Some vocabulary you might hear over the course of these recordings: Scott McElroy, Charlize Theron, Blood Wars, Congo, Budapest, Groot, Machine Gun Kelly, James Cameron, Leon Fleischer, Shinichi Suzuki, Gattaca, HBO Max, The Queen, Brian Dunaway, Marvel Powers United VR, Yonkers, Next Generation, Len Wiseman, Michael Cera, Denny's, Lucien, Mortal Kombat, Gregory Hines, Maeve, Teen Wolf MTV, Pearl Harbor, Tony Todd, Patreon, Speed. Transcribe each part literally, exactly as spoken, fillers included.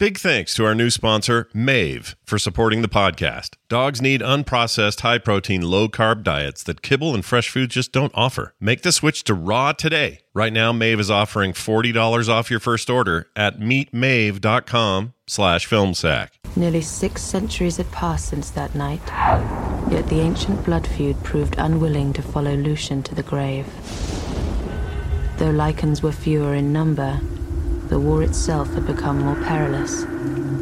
Big thanks to our new sponsor, Maeve, for supporting the podcast. Dogs need unprocessed, high-protein, low-carb diets that kibble and fresh food just don't offer. Make the switch to raw today. Right now, Maeve is offering forty dollars off your first order at meet maeve dot com slash filmsack. Nearly six centuries had passed since that night, yet the ancient blood feud proved unwilling to follow Lucian to the grave. Though Lycans were fewer in number, the war itself had become more perilous,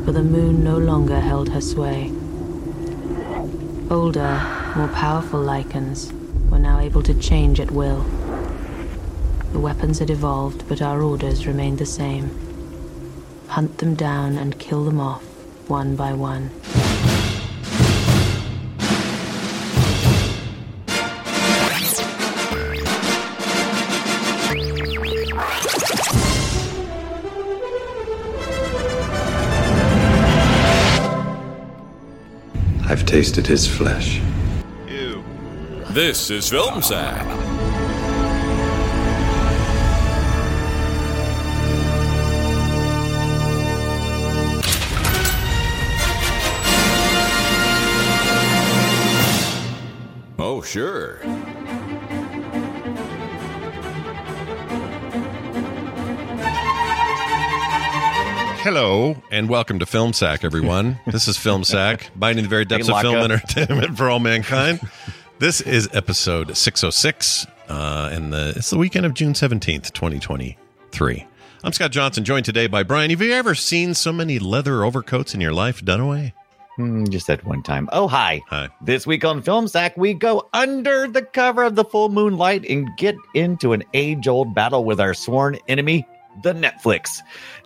for the moon no longer held her sway. Older, more powerful Lycans were now able to change at will. The weapons had evolved, but our orders remained the same. Hunt them down and kill them off, one by one. I've tasted his flesh. Ew. This is Film Sack. Oh, sure. Hello, and welcome to Film Sack, everyone. This is Film Sack, biting the very depths of film up. Entertainment for all mankind. This is episode six oh six, uh, and the, it's the weekend of June seventeenth, twenty twenty-three. I'm Scott Johnson, joined today by Brian. Have you ever seen so many leather overcoats in your life done away? Mm, just that one time. Oh, hi. Hi. This week on Film Sack, we go under the cover of the full moonlight and get into an age-old battle with our sworn enemy, the Netflix.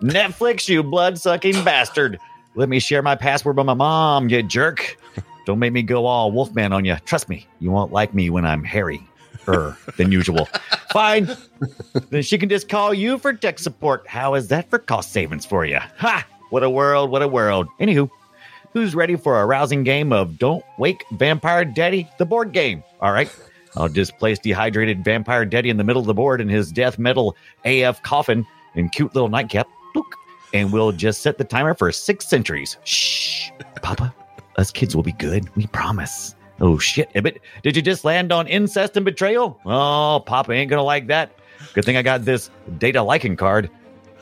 Netflix, you blood-sucking bastard. Let me share my password with my mom, you jerk. Don't make me go all Wolfman on you. Trust me, you won't like me when I'm hairier than usual. Fine. Then she can just call you for tech support. How is that for cost savings for you? Ha! What a world, what a world. Anywho, who's ready for a rousing game of Don't Wake Vampire Daddy, the board game? All right. I'll just place dehydrated Vampire Daddy in the middle of the board in his death metal A F coffin and cute little nightcap, and we'll just set the timer for six centuries. Shh, Papa, us kids will be good. We promise. Oh, shit, Ibbot. Did you just land on incest and betrayal? Oh, Papa ain't going to like that. Good thing I got this data liking card.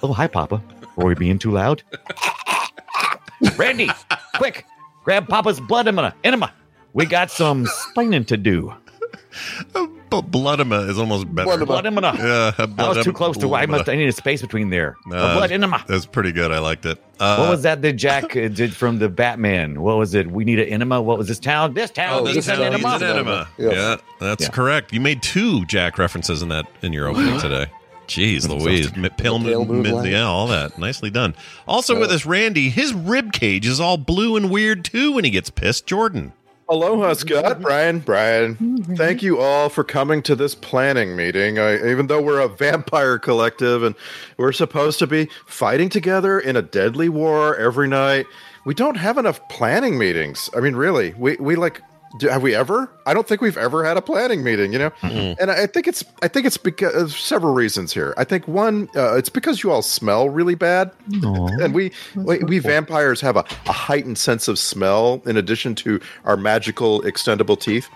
Oh, hi, Papa. Were we being too loud? Randy, quick, grab Papa's blood enema. enema. We got some splaining to do. But blood enema is almost better. Blood enema. Yeah, I was too close to. I must. I need a space between there. Uh, blood enema. That's pretty good. I liked it. Uh, what was that that Jack did from the Batman? What was it? We need an enema. What was this town? This town. Oh, this town an enema. An enema. Yeah, yeah, that's yeah. correct. You made two Jack references in that in your opening today. Jeez Louise. Pale moon. Yeah, all that. Nicely done. Also uh, with us, Randy. His rib cage is all blue and weird too when he gets pissed. Jordan. Aloha, Scott, Brian, Brian. Thank you all for coming to this planning meeting. I, even though we're a vampire collective and we're supposed to be fighting together in a deadly war every night, we don't have enough planning meetings. I mean, really, we, we like, do, have we ever? I don't think we've ever had a planning meeting, you know? Mm-hmm. And I think it's, I think it's because of several reasons here. I think one, uh, it's because you all smell really bad. Aww, and we, we, we vampires have a, a heightened sense of smell in addition to our magical extendable teeth.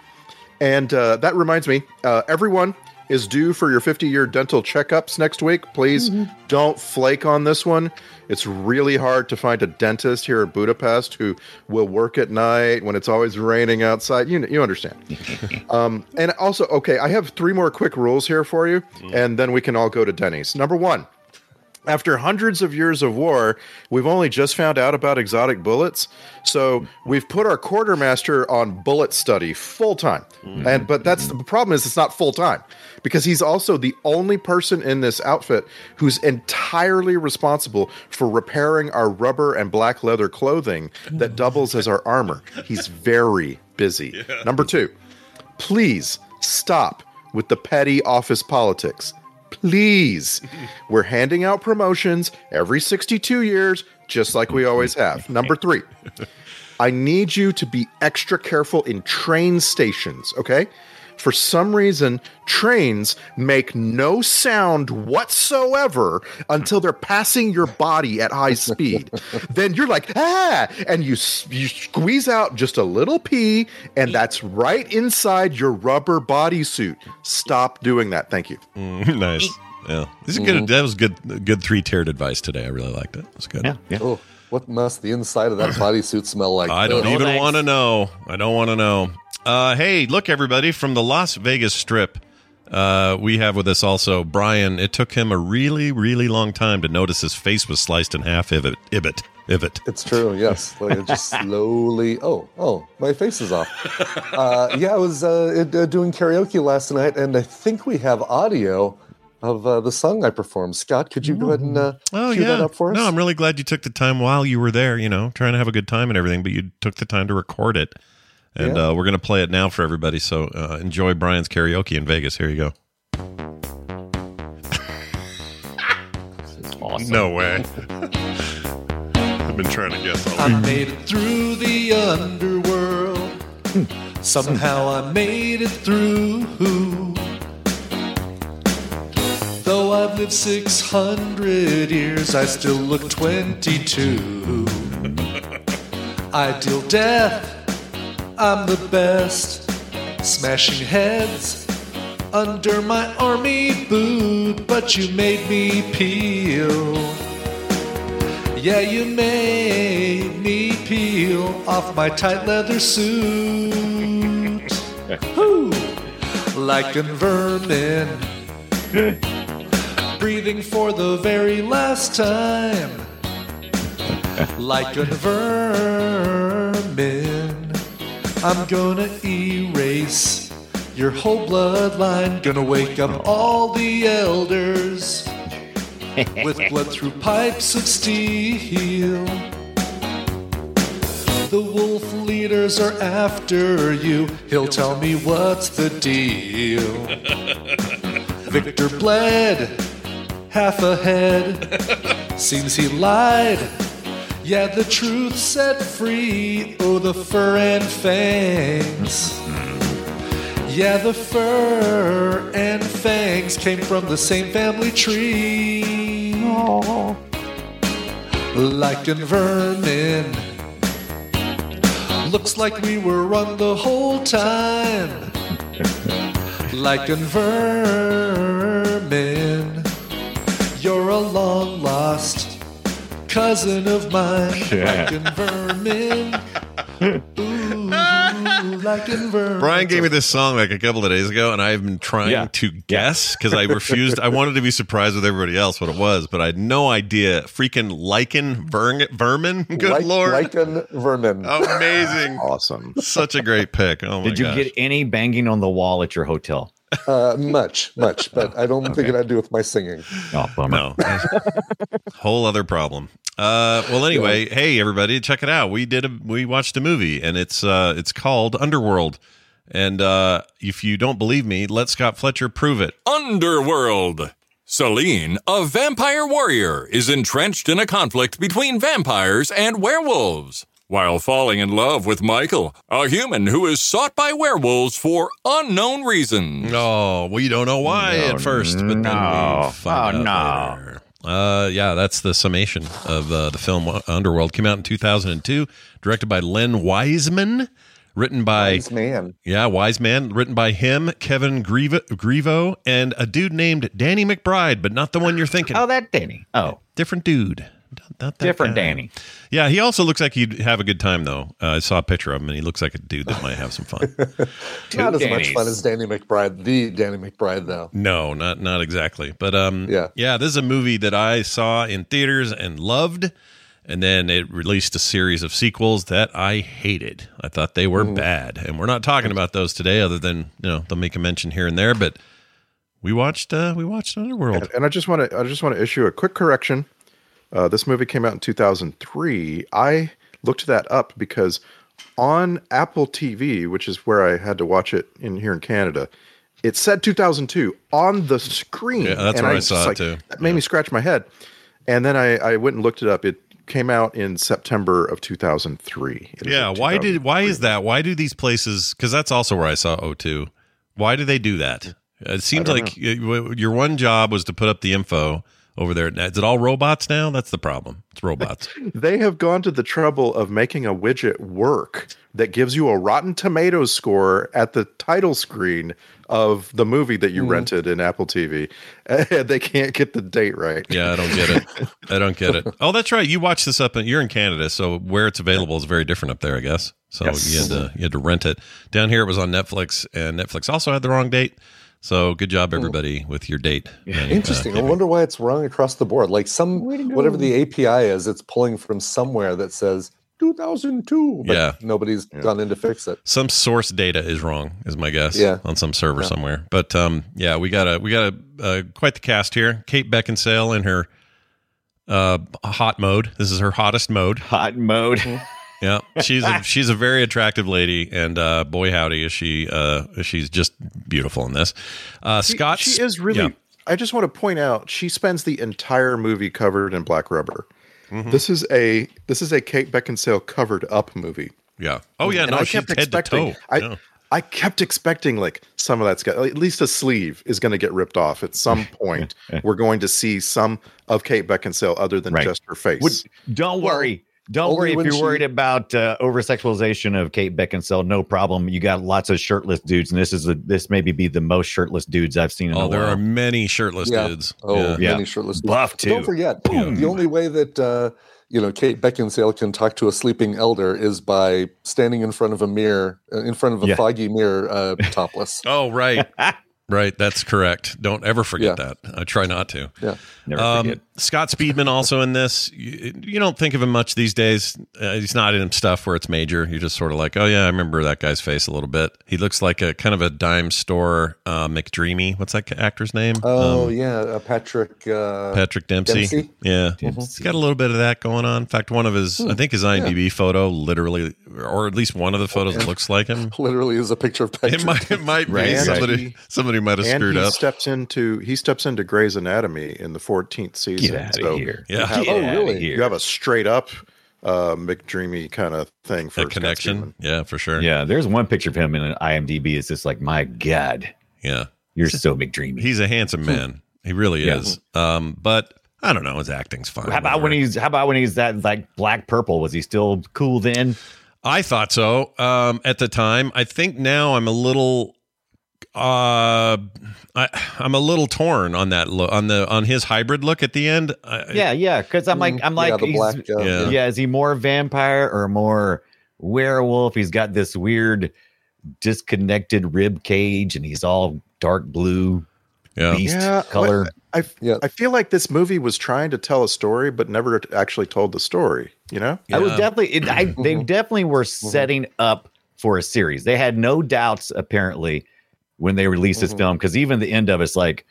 And uh, that reminds me, uh, everyone, is due for your fifty-year dental checkups next week, please mm-hmm. don't flake on this one. It's really hard to find a dentist here in Budapest who will work at night when it's always raining outside. You you understand. um, and also, okay, I have three more quick rules here for you, mm. and then we can all go to Denny's. Number one, after hundreds of years of war, we've only just found out about exotic bullets. So we've put our quartermaster on bullet study full time. Mm-hmm. And but that's the problem is it's not full time because he's also the only person in this outfit who's entirely responsible for repairing our rubber and black leather clothing that doubles as our armor. He's very busy. Yeah. Number two, please stop with the petty office politics. Please. We're handing out promotions every sixty-two years, just like we always have. Number three, I need you to be extra careful in train stations, okay? For some reason, trains make no sound whatsoever until they're passing your body at high speed. Then you're like, ah, and you you squeeze out just a little pee, and that's right inside your rubber bodysuit. Stop doing that. Thank you. Mm, nice. Yeah, this is good. That was good. Good three tiered advice today. I really liked it. It was good. Yeah. yeah. Oh, what must the inside of that bodysuit smell like? I don't oh, even want to know. I don't want to know. Uh, hey, look, everybody, from the Las Vegas Strip, uh, we have with us also Brian. It took him a really, really long time to notice his face was sliced in half. Ibit, Ibit, Ibit. It's true, yes. Like, it just slowly, oh, oh, my face is off. Uh, yeah, I was uh, doing karaoke last night, and I think we have audio of uh, the song I performed. Scott, could you go ahead and uh, oh, cue yeah. that up for us? No, I'm really glad you took the time while you were there, you know, trying to have a good time and everything, but you took the time to record it. And yeah. uh, we're going to play it now for everybody. So uh, enjoy Brian's karaoke in Vegas. Here you go. Awesome. No way. I've been trying to guess all week. I made it through the underworld. Hmm. Somehow I made it through. Though I've lived six hundred years, I still look twenty-two. I deal death. I'm the best, smashing heads under my army boot, but you made me peel. Yeah, you made me peel off my tight leather suit. Woo! Like a vermin, breathing for the very last time. Like a vermin. I'm gonna erase your whole bloodline. Gonna wake up all the elders with blood through pipes of steel. The wolf leaders are after you. He'll tell me what's the deal. Victor bled half a head. Seems he lied. Yeah, the truth set free, oh, the fur and fangs. Yeah, the fur and fangs came from the same family tree. Aww. Like in vermin. Looks like we were wrong the whole time. Like in vermin. You're a long lost cousin of mine, yeah. Like in vermin. Ooh, like in vermin. Brian gave me this song like a couple of days ago, and I've been trying yeah. to guess because I refused. I wanted to be surprised with everybody else what it was, but I had no idea. Freaking lichen ver- vermin. Good like, lord, lichen vermin. Amazing, awesome, such a great pick. Oh my! Did you gosh. get any banging on the wall at your hotel? Uh, much, much, but I don't okay. think it had to do with my singing. Oh, bummer. No, whole other problem. Uh, well, anyway, yeah. hey everybody, check it out. We did a, we watched a movie, and it's uh, it's called Underworld. And uh, if you don't believe me, let Scott Fletcher prove it. Underworld. Celine, a vampire warrior, is entrenched in a conflict between vampires and werewolves, while falling in love with Michael, a human who is sought by werewolves for unknown reasons. Oh, we don't know why no, at first, but no. then we find oh, out no. later. Uh, yeah, that's the summation of uh, the film Underworld. Came out in two thousand two, directed by Len Wiseman, written by Wise Man. Yeah, Wise Man, written by him, Kevin Grevioux, and a dude named Danny McBride, but not the one you're thinking. Oh, that Danny. Oh, different dude. Not that different guy. Danny. Yeah, he also looks like he'd have a good time, though. Uh, I saw a picture of him, and he looks like a dude that might have some fun. Not as much fun as Danny McBride, the Danny McBride, though. No, not not exactly. But um, yeah. yeah, this is a movie that I saw in theaters and loved, and then it released a series of sequels that I hated. I thought they were mm. bad, and we're not talking about those today other than, you know, they'll make a mention here and there, but we watched uh, we watched Underworld. And, and I just want to I just want to issue a quick correction. Uh, this movie came out in two thousand three. I looked that up because on Apple T V, which is where I had to watch it in here in Canada, it said two thousand two on the screen. Yeah, that's and where I, I saw it, like, too. That made yeah. me scratch my head. And then I, I went and looked it up. It came out in September of two thousand three. Yeah, why did why is that? Why do these places, because that's also where I saw oh two. Why do they do that? It seems like it, your one job was to put up the info over there. Is it all robots now? That's the problem. It's robots. They have gone to the trouble of making a widget work that gives you a Rotten Tomatoes score at the title screen of the movie that you mm. rented in Apple T V. They can't get the date right. Yeah, I don't get it. I don't get it. Oh, that's right. You watch this up and you're in Canada, so where it's available is very different up there, I guess. So yes. you had to, you had to rent it. Down here it was on Netflix, and Netflix also had the wrong date. So good job, everybody, with your date. Yeah. Interesting. Uh, I wonder why it's wrong across the board. Like some, whatever the A P I is, it's pulling from somewhere that says two thousand two, but yeah. nobody's yeah. gone in to fix it. Some source data is wrong, is my guess, yeah. on some server yeah. somewhere. But um, yeah, we got a we got a uh, quite the cast here. Kate Beckinsale in her uh, hot mode. This is her hottest mode. Hot mode. Yeah, she's a, she's a very attractive lady, and uh, boy howdy is she! Uh, she's just beautiful in this. Uh, Scott, she, she is really. Yeah. I just want to point out she spends the entire movie covered in black rubber. Mm-hmm. This is a this is a Kate Beckinsale covered up movie. Yeah. Oh yeah. And no, I kept she's expecting. Head to toe. I, yeah. I kept expecting like some of that's got at least a sleeve is going to get ripped off at some point. We're going to see some of Kate Beckinsale other than right. just her face. Would, don't worry. Don't Only worry if you're worried she... about uh, over-sexualization of Kate Beckinsale. No problem. You got lots of shirtless dudes, and this is a, this maybe be the most shirtless dudes I've seen in oh, a while. Oh, there are many shirtless yeah. dudes. Oh, yeah. many shirtless dudes. Buff, too. Don't forget, Boom. the only way that uh, you know Kate Beckinsale can talk to a sleeping elder is by standing in front of a mirror, uh, in front of a yeah. foggy mirror, uh, topless. Oh, right. Right, that's correct. Don't ever forget yeah. that. I try not to. Yeah, never um, forget. Scott Speedman also in this. You, you don't think of him much these days. Uh, he's not in stuff where it's major. You're just sort of like, oh yeah, I remember that guy's face a little bit. He looks like a kind of a dime store uh, McDreamy. What's that actor's name? Oh um, yeah, uh, Patrick. Uh, Patrick Dempsey. Dempsey? Yeah, Dempsey. He's got a little bit of that going on. In fact, one of his, hmm. I think his IMDb yeah. photo, literally, or at least one of the photos, oh, looks like him. Literally, is a picture of Patrick. It might, it might be somebody. somebody He might have and screwed he up. Steps into he steps into Grey's Anatomy in the fourteenth season. Get out so of here! Yeah, have, oh really? Here. You have a straight up uh, McDreamy kind of thing for a connection. Yeah, for sure. Yeah, there's one picture of him in an IMDb. It's just like, my God. Yeah, you're so McDreamy. He's a handsome man. He really yeah. is. Um, but I don't know. His acting's fine. How about whatever. when he's How about when he's that like black purple? Was he still cool then? I thought so um, at the time. I think now I'm a little. Uh, I, I'm a little torn on that look on the on his hybrid look at the end. I, yeah, yeah, because I'm like I'm like yeah, he's, black, uh, yeah. yeah. Is he more vampire or more werewolf? He's got this weird disconnected rib cage, and he's all dark blue yeah. beast yeah, color. I yeah. I feel like this movie was trying to tell a story, but never actually told the story. You know, yeah. I was definitely it, I, they definitely were setting up for a series. They had no doubts apparently when they released this mm-hmm. film, because even the end of it's like,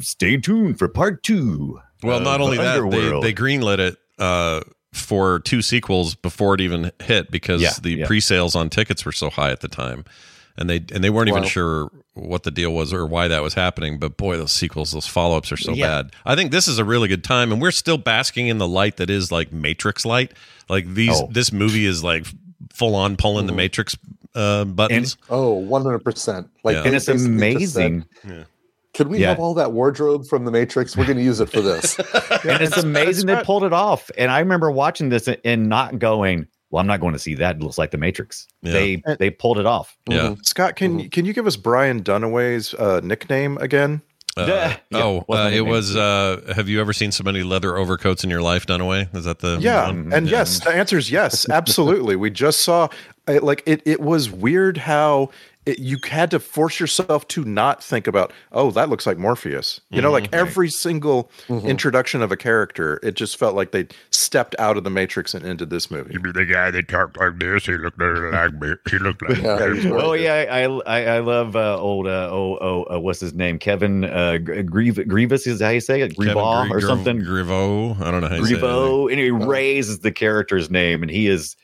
stay tuned for part two. Well, not only that, they, they greenlit it uh, for two sequels before it even hit, because yeah, the yeah. pre-sales on tickets were so high at the time, and they and they weren't wow. even sure what the deal was or why that was happening. But boy, those sequels, those follow-ups are so yeah. bad. I think this is a really good time, and we're still basking in the light that is like Matrix light. Like these, oh. this movie is like full on pulling mm-hmm. the Matrix uh, buttons. And, oh, one hundred percent. Like, yeah. And it's amazing. Said, Could we yeah. have all that wardrobe from the Matrix? We're going to use it for this. Yeah, and it's, it's amazing. They pulled it off. And I remember watching this and not going, well, I'm not going to see that. It looks like The Matrix. Yeah. They they pulled it off. Yeah. Mm-hmm. Scott, can mm-hmm. can you give us Brian Dunaway's uh, nickname again? Uh, yeah. Oh, uh, it was. Uh, have you ever seen so many leather overcoats in your life, Dunaway? Is that the yeah? One? And yeah. yes, the answer is yes, absolutely. We just saw, it, like it. It was weird how it, you had to force yourself to not think about, oh, that looks like Morpheus. You mm-hmm. know, like every single mm-hmm. introduction of a character, it just felt like they stepped out of the Matrix and into this movie. You mean the guy that talked like this? He looked like me. He looked like me. Oh yeah, I I, I love uh, old uh, oh oh uh, what's his name? Kevin uh, Grieve, Grievous is how you say it, Grievaugh or something. Grievaugh. I don't know how you say it. Grievaugh. Anyway, Ray is the character's name, and he is.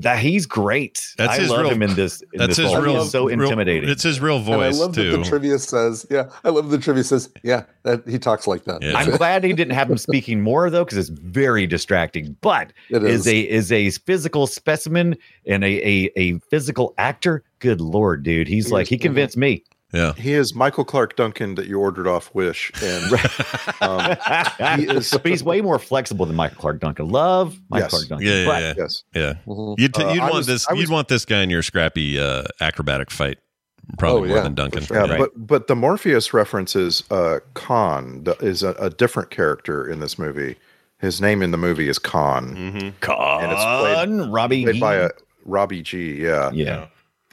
That he's great. That's I his love real, him in this. In that's this his real. He's so intimidating. Real, it's his real voice. And I love too. That the trivia says. Yeah, I love the trivia says. Yeah, that he talks like that. Yeah. I'm glad he didn't have him speaking more though, because it's very distracting. But it is. is a is a physical specimen and a a, a physical actor. Good Lord, dude, he's he like he convinced me. Yeah, he is Michael Clark Duncan that you ordered off Wish, and um, he is, but he's way more flexible than Michael Clark Duncan. Love Michael yes. Clark Duncan, yeah, yeah, but, yeah. Yes. yeah. Mm-hmm. You'd, you'd uh, want was, this. Was, you'd want this guy in your scrappy uh, acrobatic fight, probably oh, more yeah, than Duncan. Sure. Yeah, right? but but the Morpheus references uh, Khan is a, a different character in this movie. His name in the movie is Khan. Mm-hmm. Khan, and it's played, Robbie played G. by a, Robbie G. Yeah, yeah.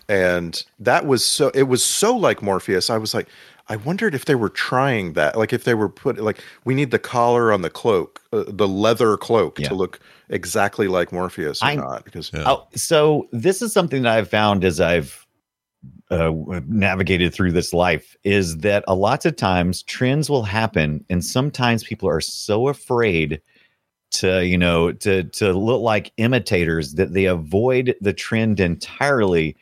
And that was so, it was so like Morpheus. I was like, I wondered if they were trying that. Like if they were put, like, we need the collar on the cloak, uh, the leather cloak yeah. to look exactly like Morpheus or I, not. Because yeah. oh, So this is something that I've found as I've uh, navigated through this life is that a lot of times trends will happen. And sometimes people are so afraid to, you know, to, to look like imitators that they avoid the trend entirely.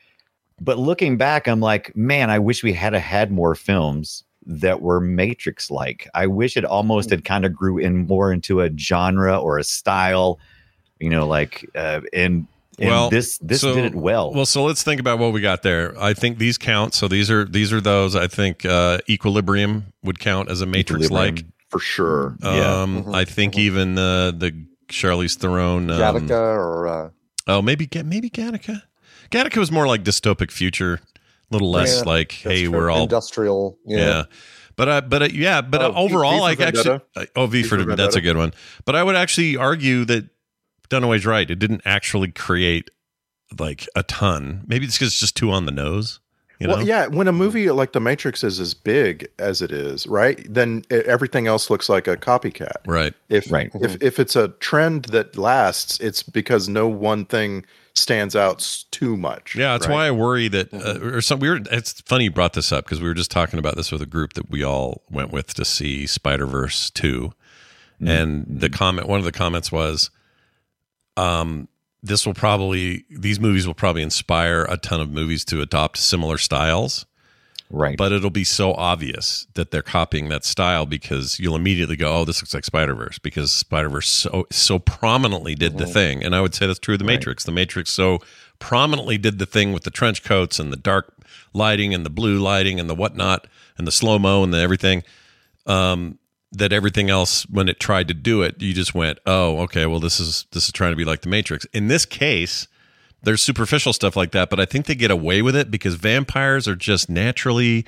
But looking back, I'm like, man, I wish we had a, had more films that were Matrix-like. I wish it almost had kind of grew in more into a genre or a style, you know, like, uh, and, and well, this this so, did it well. Well, so let's think about what we got there. I think these count. So these are these are those. I think uh, Equilibrium would count as a Matrix-like for sure. Um, yeah, mm-hmm. I think mm-hmm. even uh, the Charlize Theron, um, Gattaca, or uh... oh, maybe maybe Gattaca. Gattaca was more like dystopic future, a little less yeah, like, hey, true. We're all industrial. Yeah. yeah. But, uh, but uh, yeah, but uh, oh, overall, I actually, uh, oh, V, v for, for Vendetta. That's a good one. But I would actually argue that Dunaway's right. It didn't actually create like a ton. Maybe it's because it's just too on the nose. You know? Well, yeah, when a movie like The Matrix is as big as it is, right? Then everything else looks like a copycat. Right. If right. if if it's a trend that lasts, it's because no one thing stands out too much. Yeah, that's right? why I worry that uh, or some we were it's funny you brought this up because we were just talking about this with a group that we all went with to see Spider-Verse two. Mm-hmm. And the comment one of the comments was um This will probably, these movies will probably inspire a ton of movies to adopt similar styles. Right. But it'll be so obvious that they're copying that style because you'll immediately go, oh, this looks like Spider-Verse because Spider-Verse so, so prominently did the thing. And I would say that's true of The Matrix. Right. The Matrix so prominently did the thing with the trench coats and the dark lighting and the blue lighting and the whatnot and the slow-mo and the everything. Um, that everything else, when it tried to do it, you just went, oh, okay, well, this is this is trying to be like The Matrix. In this case, there's superficial stuff like that, but I think they get away with it because vampires are just naturally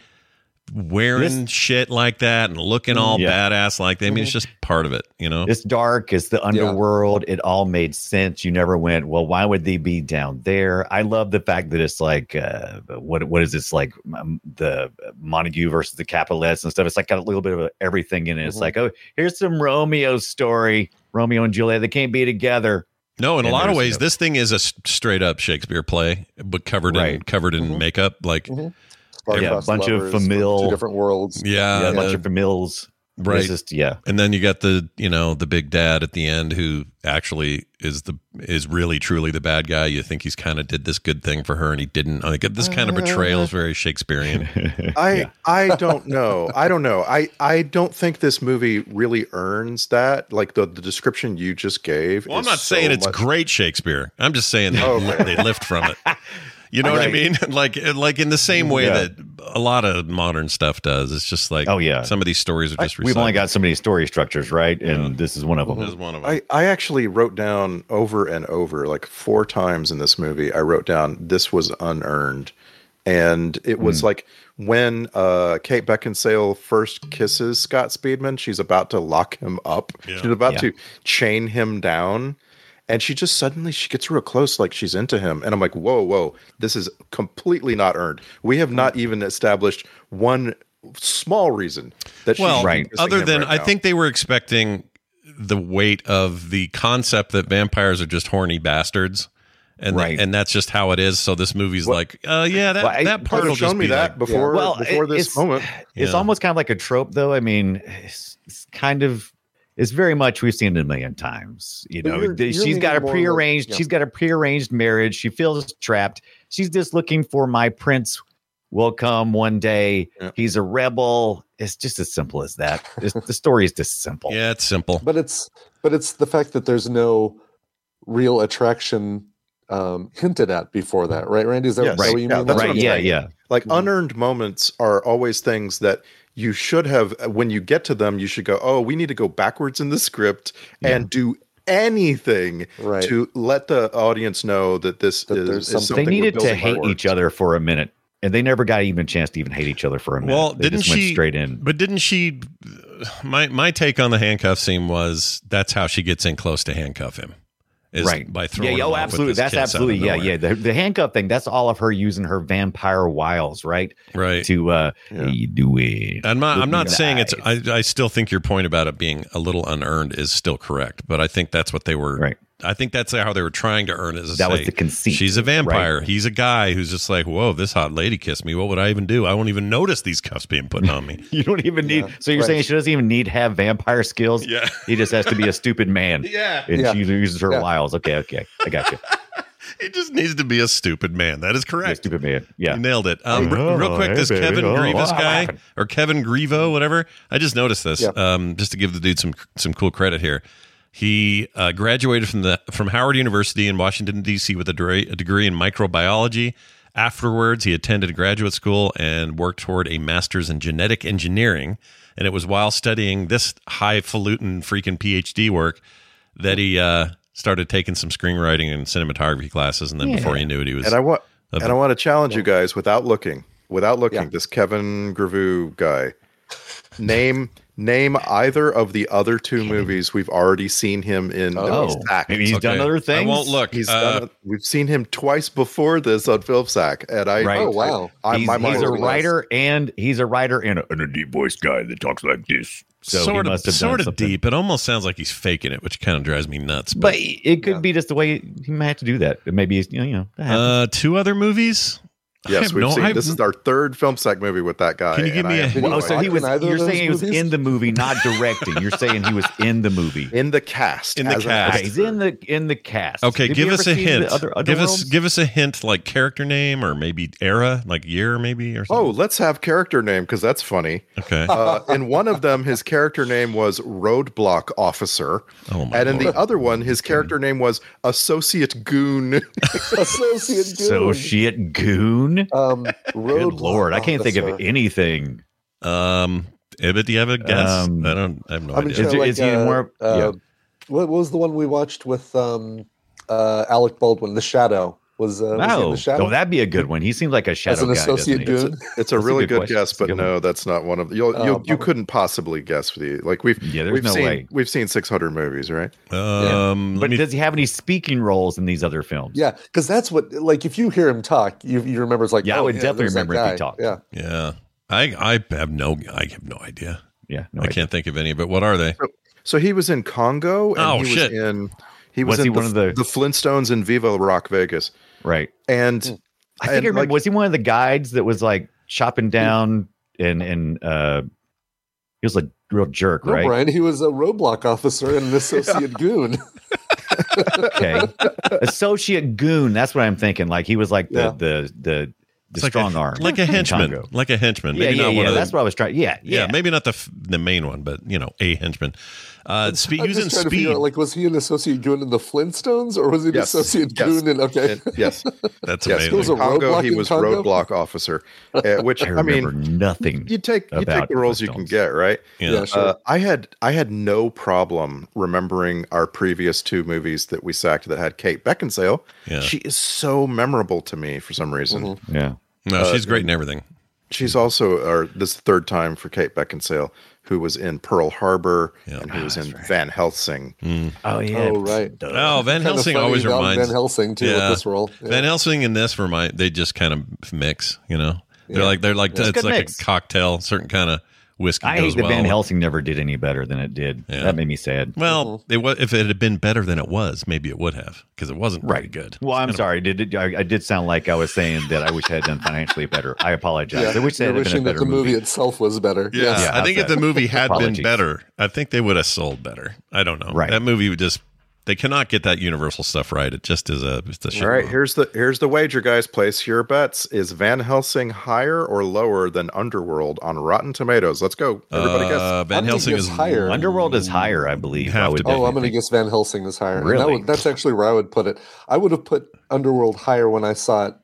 wearing this, shit like that and looking all yeah. badass like that. I mean, it's just part of it, you know? It's dark. It's the underworld. Yeah. It all made sense. You never went, well, why would they be down there? I love the fact that it's like, uh, what what is this, like um, the Montague versus the Capulets and stuff. It's like got a little bit of everything in it. It's mm-hmm. like, oh, here's some Romeo story. Romeo and Juliet, they can't be together. No, in and a lot of ways, no. this thing is a straight up Shakespeare play, but covered right. in covered in mm-hmm. makeup. Like, mm-hmm. Yeah, a bunch of familial, two different worlds. Yeah, yeah a yeah. bunch of familials. Right. Just, yeah, and then you got the you know the big dad at the end who actually is the is really truly the bad guy. You think he's kind of did this good thing for her and he didn't. Like this kind of betrayal is very Shakespearean. I yeah. I don't know. I don't know. I I don't think this movie really earns that. Like the, the description you just gave. Well, I'm not so saying it's much... great Shakespeare. I'm just saying they, oh, they lift from it. You know right. what I mean? Like, like in the same way yeah. that a lot of modern stuff does. It's just like, oh yeah, some of these stories are just I, we've only got so many story structures, right? And yeah. this is one of them. This is one of them. I, I actually wrote down over and over, like four times in this movie, I wrote down this was unearned. And it was mm. like when uh, Kate Beckinsale first kisses Scott Speedman, she's about to lock him up. Yeah. She's about yeah. to chain him down. And she just suddenly, she gets real close, like she's into him. And I'm like, whoa, whoa, this is completely not earned. We have not even established one small reason that she's well, right. other than right I now. think they were expecting the weight of the concept that vampires are just horny bastards. And right. th- and that's just how it is. So this movie's well, like, uh, yeah, that, well, I, that part will shown just me be that like, before, yeah. well, before it, this it's, moment. It's yeah. almost kind of like a trope, though. I mean, it's, it's kind of. It's very much we've seen it a million times. You know, you're, you're she's got a prearranged. Like, yeah. She's got a prearranged marriage. She feels trapped. She's just looking for my prince will come one day. Yeah. He's a rebel. It's just as simple as that. It's, the story is just simple. Yeah, it's simple. But it's but it's the fact that there's no real attraction um, hinted at before that, right, Randy? Is that yes. right? What you yeah, mean? That's right. What I'm yeah, saying. yeah. Like mm-hmm. unearned moments are always things that. You should have, when you get to them, you should go, oh, we need to go backwards in the script yeah. and do anything right. to let the audience know that this that is, something. is something. They needed to hate words. each other for a minute, and they never got even a chance to even hate each other for a minute. Well, they didn't just went she, straight in. But didn't she, my, my take on the handcuff scene was that's how she gets in close to handcuff him. Is right. By throwing yeah, oh, absolutely. That's absolutely. Yeah. Yeah. The, the handcuff thing. That's all of her using her vampire wiles. Right. Right. To uh, yeah. hey, do it. I'm not, I'm not saying eyes. it's, I, I still think your point about it being a little unearned is still correct, but I think that's what they were. Right. I think that's how they were trying to earn it. That say, was the conceit. She's a vampire. Right? He's a guy who's just like, whoa, this hot lady kissed me. What would I even do? I won't even notice these cuffs being put on me. You don't even need. Yeah. So you're right. saying she doesn't even need to have vampire skills. Yeah. He just has to be a stupid man. yeah. And yeah. she uses her yeah. wiles. Okay. Okay. I got you. It just needs to be a stupid man. That is correct. A stupid man. Yeah. You nailed it. Um, oh, real quick, hey, this baby. Kevin oh, Grievous wow. guy or Kevin Grevioux, whatever. I just noticed this yeah. um, just to give the dude some, some cool credit here. He uh, graduated from the from Howard University in Washington, D C with a, dra- a degree in microbiology. Afterwards, he attended graduate school and worked toward a master's in genetic engineering. And it was while studying this highfalutin freaking PhD work that he uh, started taking some screenwriting and cinematography classes. And then yeah. before he knew it, he was... And I, wa- and I want to challenge you guys without looking. Without looking, yeah. this Kevin Grevioux guy. Name... Name either of the other two movies we've already seen him in. Oh, Sack. Maybe he's okay. done other things. I won't look. He's uh, done, we've seen him twice before this on Film Sack, and I. Right. Oh wow! I, he's I, my he's a writer, and he's a writer and a, and a deep voiced guy that talks like this. So sort of, sort of something. deep. It almost sounds like he's faking it, which kind of drives me nuts. But, but it could yeah. be just the way he might have to do that. Maybe he's, you know. That uh, two other movies. Yes, we've no, seen. I've, this is our third Film Sack movie with that guy. Can you give me I, a? Well, so he was. You're saying he was in the movie, not directing. You're saying he was in the movie, in the cast, in the cast. He's in the in the cast. Okay, Did give us a hint. Other, other give worlds? us give us a hint, like character name or maybe era, like year, maybe or something. Oh, let's have character name because that's funny. Okay. Uh, in one of them, his character name was Roadblock Officer, oh my and in Lord. the other one, his character name was Associate Goon. Associate Goon. Associate Goon. Um, Good Lord, I can't officer. think of anything. Um, Ebbett, do you have a guess? Um, I don't. I have no I mean, idea. You know, is, like, is he uh, more? Uh, yeah. What was the one we watched with um, uh, Alec Baldwin? The Shadow. Was, uh, no. was in the Shadow? Oh, that'd be a good one. He seems like a shadow. As an guy, associate dude, it's, it's a really a good, good guess, but good no, one. that's not one of the, you'll, you'll, uh, you. Couldn't possibly guess the like we've yeah, we've no seen way. we've seen six hundred movies, right? Um, yeah. But me, does he have any speaking roles in these other films? Yeah, because that's what like if you hear him talk, you you remember it's like yeah, oh, I would yeah, definitely remember if he talked. Yeah, yeah. I I have no I have no idea. Yeah, no I idea. can't think of any. But what are they? So, so he was in Congo. And oh he shit. Was in, He was, was in he the, one of the, the Flintstones in Viva Rock Vegas. Right. And I think and I remember, like, was he one of the guides that was like chopping down and, and uh, he was a real jerk, no, right? Brian, he was a Roadblock officer and an associate yeah. goon. Okay. Associate Goon. That's what I'm thinking. Like he was like the, yeah. the, the, the like strong a, arm, like a henchman, like a henchman. Maybe yeah, yeah, not yeah. One of that's what I was trying. Yeah, yeah, yeah. Maybe not the the main one, but you know, a henchman. Uh, spe- I'm using just speed. Out, like, was he an associate goon in the Flintstones, or was he an yes. associate yes. goon in? Okay, it, yes, that's yes. amazing. He was a Congo, he was Congo? roadblock officer, uh, which I, I mean, nothing. You take you take the roles you can get, right? Yeah, yeah sure. uh, I had I had no problem remembering our previous two movies that we sacked that had Kate Beckinsale. Yeah. She is so memorable to me for some reason. Mm-hmm. Yeah, no, uh, she's great in everything. She's also, or this third time for Kate Beckinsale, who was in Pearl Harbor yeah. and who was oh, in right. Van Helsing. Mm. Oh, yeah. Oh, right. Oh, Van Helsing always reminds. Van Helsing, too, yeah. with this role. Yeah. Van Helsing and this remind, they just kind of mix, you know? Yeah. They're like, they're like yeah. it's, it's like mix. a cocktail, certain kind of whiskey I goes hate well. That Van Helsing never did any better than it did. Yeah. That made me sad. Well, mm-hmm. it was, if it had been better than it was, maybe it would have, because it wasn't right. very good. Well, I'm sorry. Of... Did it, I, I did sound like I was saying that I wish I had done financially better. I apologize. Yeah. I wish You're wishing that the movie, movie itself was better. Yeah. Yes. yeah I think if the movie had been better, I think they would have sold better. I don't know. Right. That movie would just... They cannot get that Universal stuff right. It just is a. It's a shit All right, bomb. here's the here's the wager, guys. Place your bets. Is Van Helsing higher or lower than Underworld on Rotten Tomatoes? Let's go. Everybody uh, guess. Van I'm Helsing guess is higher. Underworld is higher, I believe. I would be. Oh, I'm going to guess Van Helsing is higher. Really? That would, that's actually where I would put it. I would have put Underworld higher when I saw it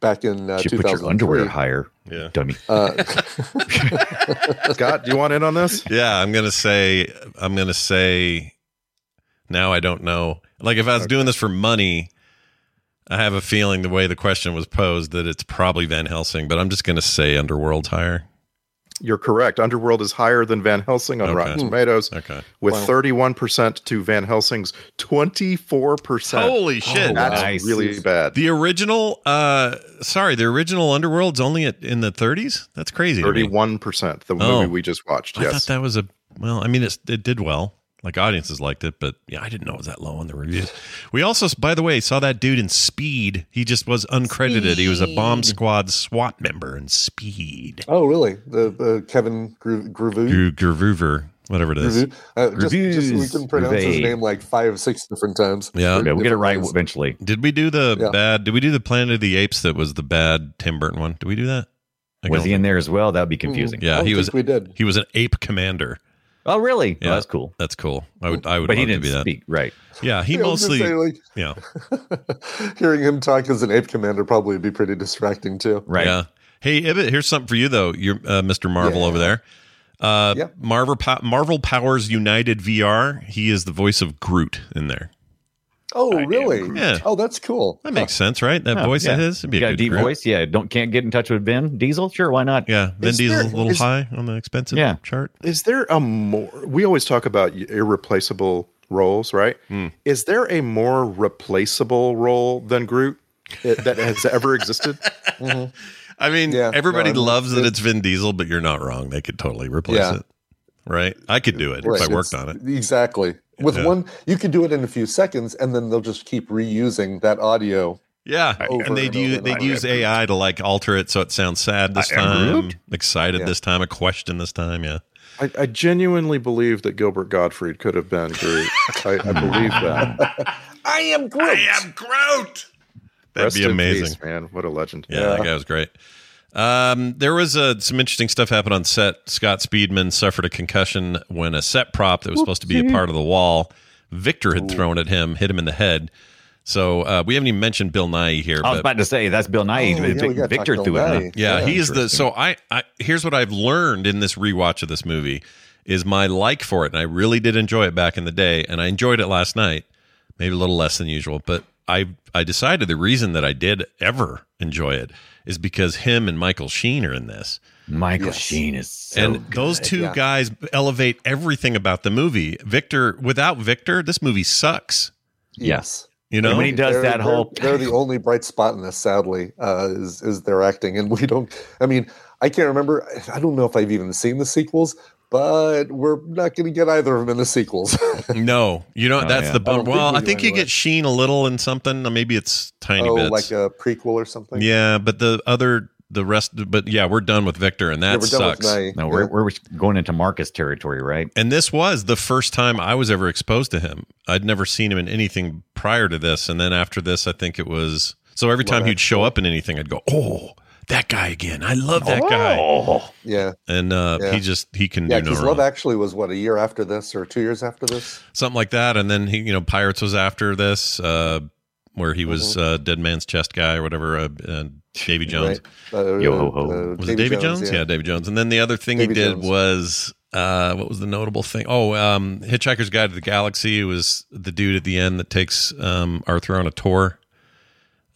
back in uh, two thousand three. Put your underwear higher, yeah. dummy. Uh, Scott, do you want in on this? Yeah, I'm going to say. I'm going to say. Now I don't know. Like, if I was okay. doing this for money, I have a feeling the way the question was posed that it's probably Van Helsing, but I'm just going to say Underworld's higher. You're correct. Underworld is higher than Van Helsing on okay. Rotten Tomatoes, okay. with wow. thirty-one percent to Van Helsing's twenty-four percent. Holy shit. Oh, that's nice. Really bad. The original, uh, sorry, the original Underworld's only at, in the thirties? That's crazy. thirty-one percent, the oh. movie we just watched, I yes. I thought that was a, well, I mean, it's, it did well. Like, audiences liked it, but yeah, I didn't know it was that low on the reviews. We also, by the way, saw that dude in Speed. He just was uncredited. Speed. He was a bomb squad SWAT member in Speed. Oh, really? The the Kevin Grevioux? Grevioux, whatever it is. Uh, just, just we can pronounce Grevioux. His name like five, six different times. Yeah, okay, we'll get it right times. eventually. Did we do the yeah. bad? Did we do the Planet of the Apes that was the bad Tim Burton one? Did we do that? I was he in there as well? That would be confusing. Mm, yeah, he was. We did. He was an ape commander. Oh really? Yeah, oh, that's cool. That's cool. I would. I would. But he didn't to be speak, that. right? Yeah, he yeah, mostly. Say, like, yeah. Hearing him talk as an ape commander probably would be pretty distracting too. Right. Yeah. Hey, Ibbot, here's something for you though. You're uh, Mister Marvel yeah. over there. Uh, yeah. Marvel po- Marvel Powers United V R. He is the voice of Groot in there. Oh I really? Yeah. Oh, that's cool. That makes huh. sense, right? That oh, voice yeah. of his. It'd be you got a, a deep Groot. voice. Yeah. Don't can't get in touch with Vin Diesel. Sure, why not? Yeah, Vin is Diesel there, a little is, high on the expensive yeah. chart. Is there a more? We always talk about irreplaceable roles, right? Mm. Is there a more replaceable role than Groot that has ever existed? mm-hmm. I mean, yeah, everybody no, loves that it's Vin Diesel, but you're not wrong. They could totally replace yeah. it, right? I could do it right. if I worked it's, on it. Exactly. With yeah. one, you could do it in a few seconds, and then they'll just keep reusing that audio. Yeah, and they'd use they'd use A I to like alter it so it sounds sad this I time, excited yeah. this time, a question this time. Yeah, I, I genuinely believe that Gilbert Gottfried could have been Groot. I, I believe that. I am Groot. I am Groot. That'd Rest be amazing, peace, man. What a legend. Yeah, yeah, that guy was great. Um, there was uh, some interesting stuff happened on set. Scott Speedman suffered a concussion when a set prop that was Whoopsie. supposed to be a part of the wall, Victor had Ooh. thrown at him, hit him in the head. So uh, we haven't even mentioned Bill Nighy here. I was but, about to say that's Bill Nighy. Oh, yeah, Victor threw him. Yeah, yeah, he is the. So I, I here's what I've learned in this rewatch of this movie is my like for it, and I really did enjoy it back in the day, and I enjoyed it last night, maybe a little less than usual, but I I decided the reason that I did ever enjoy it is because him and Michael Sheen are in this. Michael yes. Sheen is so And good. Those two yeah. guys elevate everything about the movie. Victor, without Victor, this movie sucks. Yes. You know, and when he does they're, that they're, whole... They're the only bright spot in this, sadly, uh, is, is their acting. And we don't... I mean, I can't remember. I don't know if I've even seen the sequels, but we're not going to get either of them in the sequels. no, you know, oh, that's yeah. the bummer. Well, think we I think you anyway. get Sheen a little in something. Maybe it's tiny oh, bits. like a prequel or something. Yeah, but the other, the rest, but yeah, we're done with Victor and that yeah, sucks. No, we're, yeah. we're going into Marcus territory, right? And this was the first time I was ever exposed to him. I'd never seen him in anything prior to this. And then after this, I think it was, so every time Love he'd show up in anything, I'd go, oh, that guy again. I love that oh. guy. Yeah. And uh, yeah. he just, he can yeah, do no wrong. Love Actually was what, a year after this or two years after this? Something like that. And then, he, you know, Pirates was after this, uh, where he was mm-hmm. uh, Dead Man's Chest guy or whatever, uh, uh, Davy Jones. Right. Uh, Yo ho ho. Uh, was Davy it Davy Jones? Jones? Yeah. yeah, Davy Jones. And then the other thing Davy he did Jones. was... Uh, what was the notable thing? Oh, um, Hitchhiker's Guide to the Galaxy. It was the dude at the end that takes um, Arthur on a tour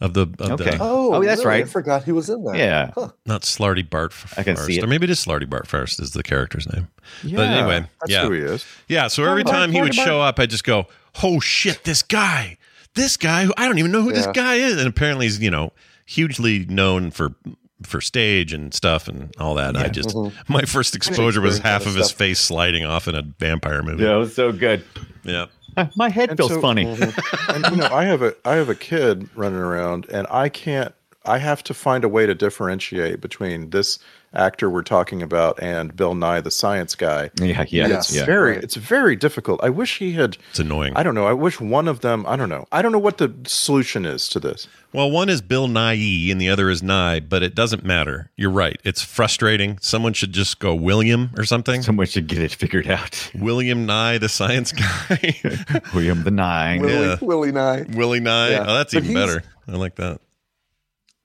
of the. Of okay. the oh, oh, that's really? right. I forgot he was in that. Yeah. Huh. Not Slarty Bart Fast. I can see it. Or maybe just Slarty Bart Fast is the character's name. Yeah. But anyway, that's yeah. who he is. Yeah. So every time he would show up, I just go, "Oh shit, this guy, this guy who I don't even know who yeah. this guy is," and apparently he's, you know, hugely known for. for stage and stuff and all that. Yeah. I just, mm-hmm. my first exposure was half of his face sliding off in a vampire movie. Yeah, it was so good. Yeah. My head and feels so, funny. Mm-hmm. And you know, I have a, I have a kid running around and I can't, I have to find a way to differentiate between this actor we're talking about and Bill Nighy, the science guy. Yeah. Yeah. And it's yeah. very, it's very difficult. I wish he had, it's annoying. I don't know. I wish one of them, I don't know. I don't know what the solution is to this. Well, one is Bill Nighy and the other is Nighy, but it doesn't matter. You're right. It's frustrating. Someone should just go William or something. Someone should get it figured out. William Nighy, the science guy. William the Nighy. Willie, yeah. Willie Nighy. Willie Nighy. Yeah. Oh, that's but even better. I like that.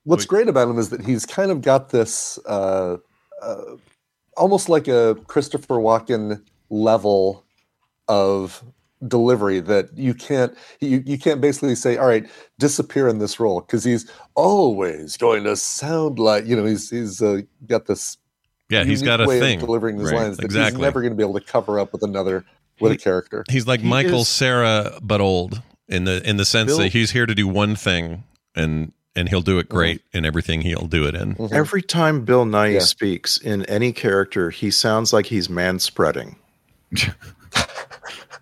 What's great about him is that he's kind of got this uh, uh, almost like a Christopher Walken level of delivery that you can't you, you can't basically say, all right, disappear in this role, because he's always going to sound like, you know, he's he's uh, got this yeah he's got a way thing of delivering his right. lines that exactly. he's never going to be able to cover up with another with he, a character. He's like he Michael is, Cera but old in the in the sense Bill, that he's here to do one thing and. And he'll do it great mm-hmm. in everything he'll do it in. Mm-hmm. Every time Bill Nighy yeah. speaks in any character, he sounds like he's manspreading.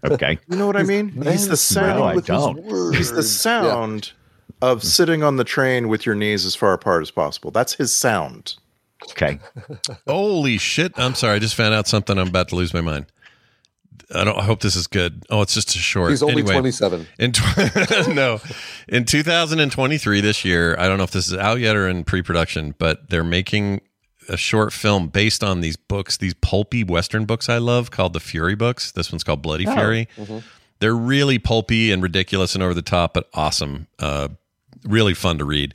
Okay. You know what he's I mean? Man- he's the sound. No, I don't. He's the sound yeah. of sitting on the train with your knees as far apart as possible. That's his sound. Okay. Holy shit. I'm sorry. I just found out something. I'm about to lose my mind. I don't. I hope this is good. Oh, it's just a short. He's only anyway, twenty-seven. In tw- no, in two thousand twenty-three, this year, I don't know if this is out yet or in pre-production, but they're making a short film based on these books, these pulpy Western books I love, called the Fury books. This one's called Bloody oh. Fury. Mm-hmm. They're really pulpy and ridiculous and over the top, but awesome. Uh, really fun to read.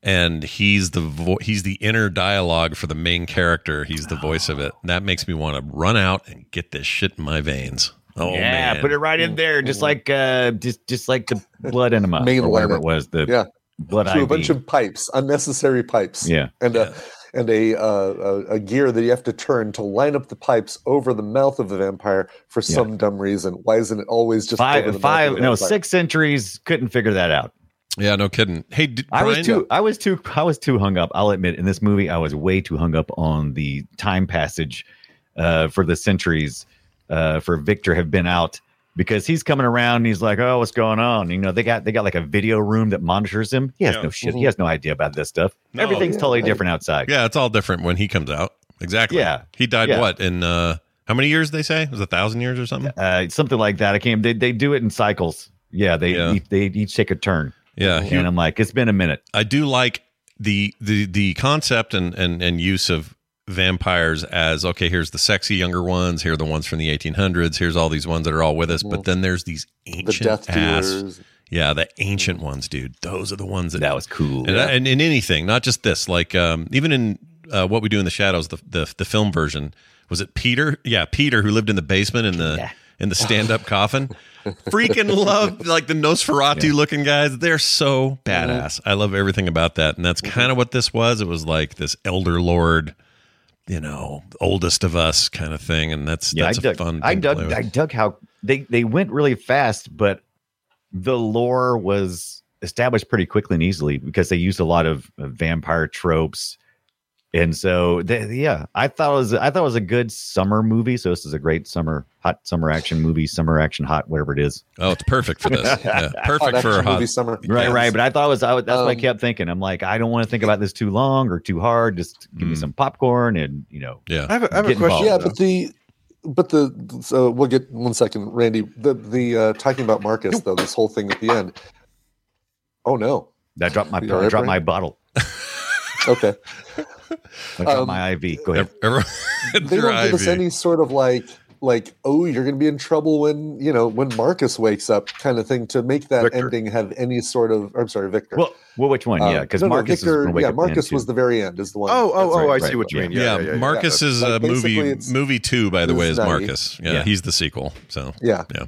And he's the vo- he's the inner dialogue for the main character. He's the voice of it. And that makes me want to run out and get this shit in my veins. Oh yeah, man. Put it right in there, just like uh, just just like the blood enema or whatever it was. The yeah, blood through I V. A bunch of pipes, unnecessary pipes. Yeah, and yeah. a and a, uh, a gear that you have to turn to line up the pipes over the mouth of the vampire for yeah. some dumb reason. Why isn't it always just five? Over the five mouth of the no, vampire? Six centuries couldn't figure that out. Yeah, no kidding. Hey, did I Brian, was too, I was too, I was too hung up. I'll admit, in this movie, I was way too hung up on the time passage uh, for the centuries uh, for Victor have been out, because he's coming around and he's like, "Oh, what's going on?" You know, they got they got like a video room that monitors him. He has yeah. no shit. Mm-hmm. He has no idea about this stuff. No, Everything's yeah, totally I, different outside. Yeah, it's all different when he comes out. Exactly. Yeah, he died yeah. what in uh, how many years? They say it was a thousand years or something. Uh, something like that. I can't. They they do it in cycles. Yeah, they yeah. Each, they each take a turn. Yeah, and I'm like, it's been a minute. I do like the the the concept and and and use of vampires as, okay, here's the sexy younger ones, here are the ones from the eighteen hundreds, here's all these ones that are all with us, but then there's these ancient the death ass, dealers. Yeah, the ancient ones, dude. Those are the ones that that was cool. And, yeah. I, and in anything, not just this, like um, even in uh, What We Do in the Shadows, the, the the film version, was it Peter? Yeah, Peter, who lived in the basement in the. Yeah. In the stand-up coffin. Freaking love, like the Nosferatu-looking yeah. guys. They're so badass. I love everything about that. And that's kind of what this was. It was like this elder lord, you know, oldest of us kind of thing. And that's, yeah, that's I a dug, fun I thing dug, to play with. I dug how they, they went really fast, but the lore was established pretty quickly and easily because they used a lot of vampire tropes. And so, they, yeah, I thought it was I thought it was a good summer movie. So this is a great summer, hot summer action movie, summer action hot, whatever it is. Oh, it's perfect for this. Yeah, perfect hot for a hot movie summer. Right, yes. right. But I thought it was I, that's um, what I kept thinking. I'm like, I don't want to think about this too long or too hard. Just give mm. me some popcorn and you know. Yeah, I have a, I have a question. Yeah, but the but the so we'll get one second, Randy. The the uh, talking about Marcus though, this whole thing at the end. Oh no! I dropped my I dropped my bottle. Okay. I got um, my I V. Go ahead. Ever, ever, they don't give I V. us any sort of like, like, oh, you're going to be in trouble when, you know, when Marcus wakes up kind of thing to make that Victor. ending have any sort of, I'm sorry, Victor. Well, well which one? Yeah, because um, no, Marcus no, Victor, is yeah, Marcus was the very end is the one. Oh, oh, oh, right, I right, see what you mean. Yeah, yeah, yeah, yeah Marcus yeah. is like a movie, movie two, by the way, is Marcus. Yeah, yeah, he's the sequel. So, yeah. yeah.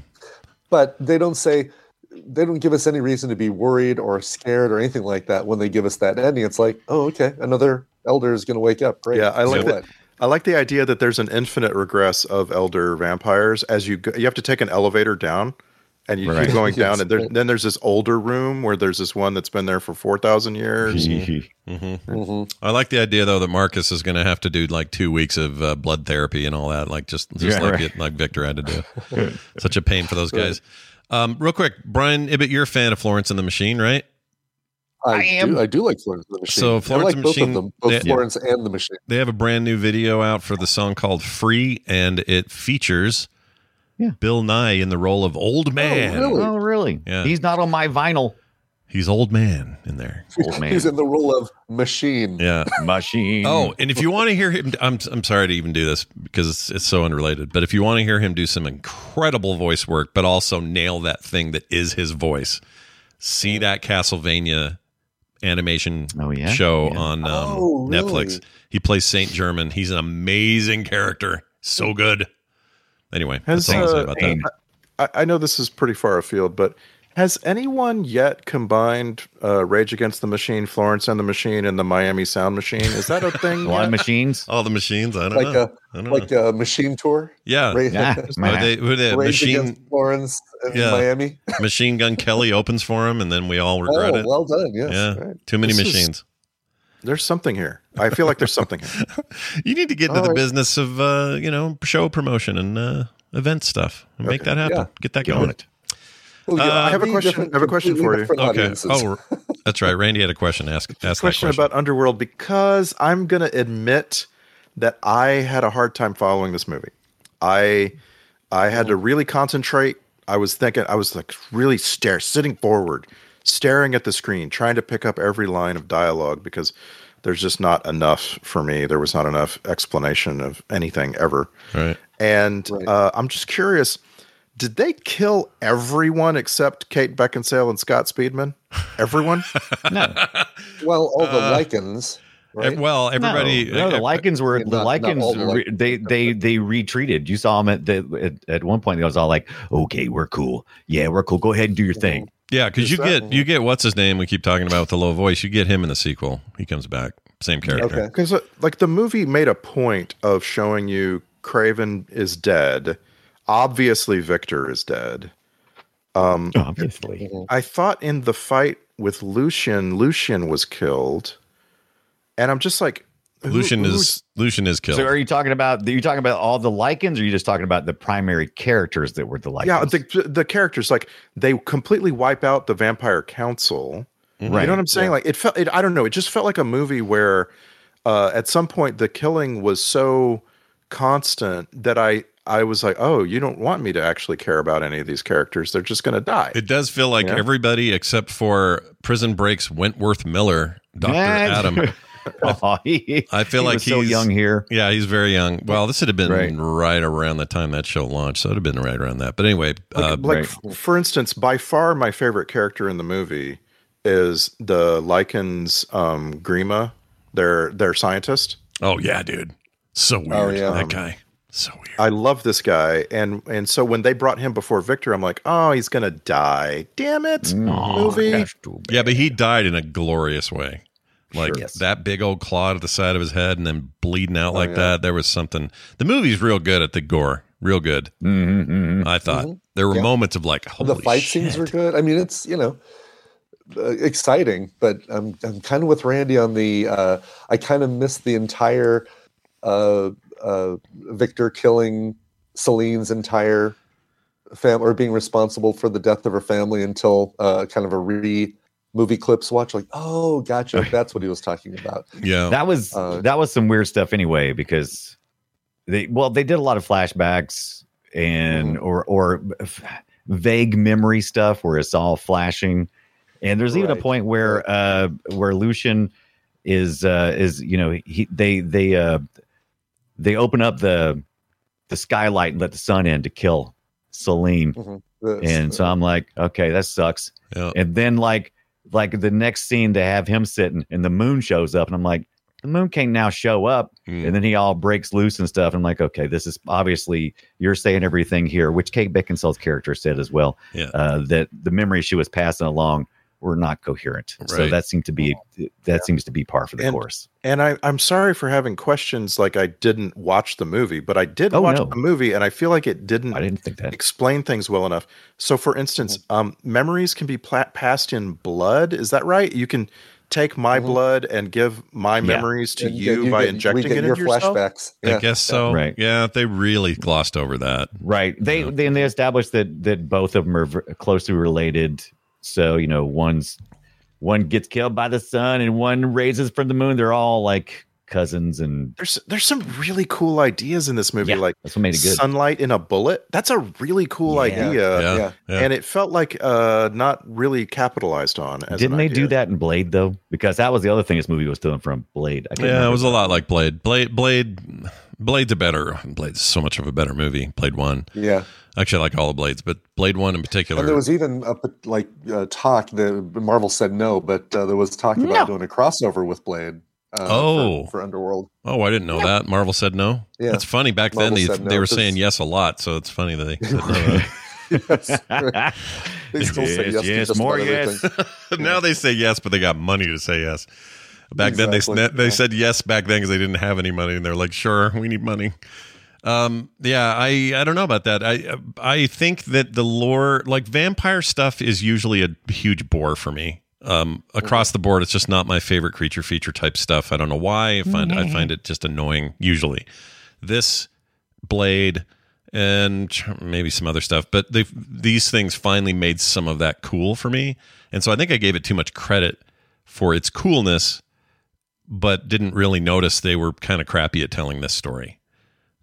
But they don't say, they don't give us any reason to be worried or scared or anything like that when they give us that ending. It's like, oh, okay, another elder is going to wake up. Great. Yeah, I like so that. I like the idea that there's an infinite regress of elder vampires. As you go, you have to take an elevator down, and you right. keep going down, and there, then there's this older room where there's this one that's been there for four thousand years. mm-hmm. Mm-hmm. I like the idea though that Marcus is going to have to do like two weeks of uh, blood therapy and all that, like just, just yeah, like right. it, like Victor had to do. Such a pain for those guys. Um, real quick, Brian Ibbett, you're a fan of Florence and the Machine, right? I, I am. Do, I do like Florence and the Machine. So Florence I like and both Machine, of them, both they, Florence yeah. and the Machine. They have a brand new video out for the song called "Free," and it features yeah. Bill Nighy in the role of Old Man. Oh, really? Oh, really? Yeah. He's not on my vinyl. He's Old Man in there. Old Man. He's in the role of Machine. Yeah, Machine. Oh, and if you want to hear him, I'm I'm sorry to even do this because it's, it's so unrelated. But if you want to hear him do some incredible voice work, but also nail that thing that is his voice, see that Castlevania animation oh, yeah? show yeah. on um, oh, really? Netflix. He plays Saint Germain. He's an amazing character. So good. Anyway, has, that's all uh, I say about that. I, I know this is pretty far afield, but has anyone yet combined uh, Rage Against the Machine, Florence and the Machine, and the Miami Sound Machine? Is that a thing? A lot of machines. All the machines. I don't like know. A, I don't like know. A machine tour. Yeah. Rage, nah, they, they, Rage machine, Against Florence and yeah. Miami. Machine Gun Kelly opens for him, and then we all regret oh, it. Well done. Yes. Yeah. Right. Too many this machines. Is, there's something here. I feel like there's something here. You need to get into all the right. business of uh, you know, show promotion and uh, event stuff and okay. make that happen. Yeah. Get that get going. It. Well, yeah, uh, I have a question. I have a question for you. Okay. Audiences. Oh, that's right. Randy had a question. Ask. Ask a question, question about Underworld, because I'm going to admit that I had a hard time following this movie. I I had to really concentrate. I was thinking. I was like really stare, sitting forward, staring at the screen, trying to pick up every line of dialogue because there's just not enough for me. There was not enough explanation of anything ever. Right. And right. Uh, I'm just curious. Did they kill everyone except Kate Beckinsale and Scott Speedman? Everyone? No. Well, all the uh, lichens. Right? Well, everybody. No, no, the lichens were not, the lichens. The re, they they they retreated. You saw them at the at, at one point. They was all like, "Okay, we're cool. Yeah, we're cool. Go ahead and do your thing." Yeah, because you get you get what's his name? We keep talking about with the low voice. You get him in the sequel. He comes back, same character. Okay, because like the movie made a point of showing you Craven is dead. Obviously, Victor is dead. Um, Obviously. I thought in the fight with Lucien, Lucien was killed. And I'm just like... Who, Lucien is Lucien is killed. So are you talking about are you talking about all the lichens, or are you just talking about the primary characters that were the lichens? Yeah, the, the characters. Like, they completely wipe out the Vampire Council. Mm-hmm. Right. You know what I'm saying? Yeah. Like, it felt... It, I don't know. It just felt like a movie where uh, at some point the killing was so constant that I... I was like, oh, you don't want me to actually care about any of these characters. They're just going to die. It does feel like yeah. everybody except for Prison Break's Wentworth Miller, Doctor Yes. Adam. Oh, he, I feel he like was he's so young here. Yeah, he's very young. Well, this would have been right, right around the time that show launched. So it would have been right around that. But anyway. Like, uh, like right. for instance, by far my favorite character in the movie is the Lycan's um, Grima, their, their scientist. Oh, yeah, dude. So weird. Oh, yeah. That guy. So weird. I love this guy, and and so when they brought him before Victor, I'm like, oh, he's gonna die! Damn it, mm, movie. Yeah, but he died in a glorious way, like sure. that big old claw to the side of his head, and then bleeding out oh, like yeah. that. There was something. The movie's real good at the gore, real good. Mm-hmm, mm-hmm. I thought mm-hmm. there were yeah. moments of like, holy the fight shit. Scenes were good. I mean, it's you know. Uh, exciting, but I'm I'm kind of with Randy on the. Uh, I kind of missed the entire. Uh, Uh, Victor killing Celine's entire family, or being responsible for the death of her family, until uh, kind of a re movie clips watch. Like, oh, gotcha, that's what he was talking about. Yeah, that was uh, that was some weird stuff anyway, because they well they did a lot of flashbacks and mm-hmm. or or vague memory stuff where it's all flashing, and there's even right. a point where uh, where Lucien is uh, is you know he they they uh, they open up the the skylight and let the sun in to kill Selene, mm-hmm. and so I'm like, okay, that sucks. Yep. And then like like the next scene, they have him sitting and the moon shows up, and I'm like, the moon can now show up, mm. and then he all breaks loose and stuff. I'm like, okay, this is obviously you're saying everything here, which Kate Beckinsale's character said as well, yeah. uh, that the memories she was passing along were not coherent. Right. So that seemed to be that yeah. seems to be par for the and, course. And I, I'm sorry for having questions like I didn't watch the movie, but I did oh, watch no. the movie, and I feel like it didn't. I didn't think that explain things well enough. So, for instance, um, memories can be pla- passed in blood. Is that right? You can. Take my mm-hmm. blood and give my memories yeah. to you, you, you by get, injecting get it your into yourself? Flashbacks. Yeah. I guess so. Right. Yeah, they really glossed over that. Right. They yeah. then they established that that both of them are closely related. So you know, one's one gets killed by the sun and one raises from the moon. They're all like cousins. And there's there's some really cool ideas in this movie. Yeah, like that's what made it good. Sunlight in a bullet. That's a really cool yeah. idea. Yeah. Yeah. Yeah. And it felt like uh not really capitalized on. As Didn't they idea. do that in Blade though? Because that was the other thing this movie was doing from Blade. I yeah, it was that. a lot like Blade. Blade Blade Blade's a better Blade's so much of a better movie. Blade One. Yeah. Actually, I like all the Blades, but Blade One in particular. And there was even a, like uh, talk that Marvel said no, but uh, there was talk no. about doing a crossover with Blade. Uh, oh, for, for Underworld. Oh, I didn't know that. Marvel said no. Yeah, it's funny. Back Marvel then, they, no, they were saying yes a lot, so it's funny that they said no. Yes, right. They still yes, say yes, yes to more yes. Now they say yes, but they got money to say yes. Back exactly. then, they they yeah. said yes back then because they didn't have any money, and they're like, "Sure, we need money." Um, yeah, I I don't know about that. I I think that the lore, like vampire stuff, is usually a huge bore for me. Um, across the board, it's just not my favorite creature feature type stuff. I don't know why. I find mm-hmm. I find it just annoying. Usually, this Blade and maybe some other stuff, but they these things finally made some of that cool for me. And so I think I gave it too much credit for its coolness, but didn't really notice they were kind of crappy at telling this story.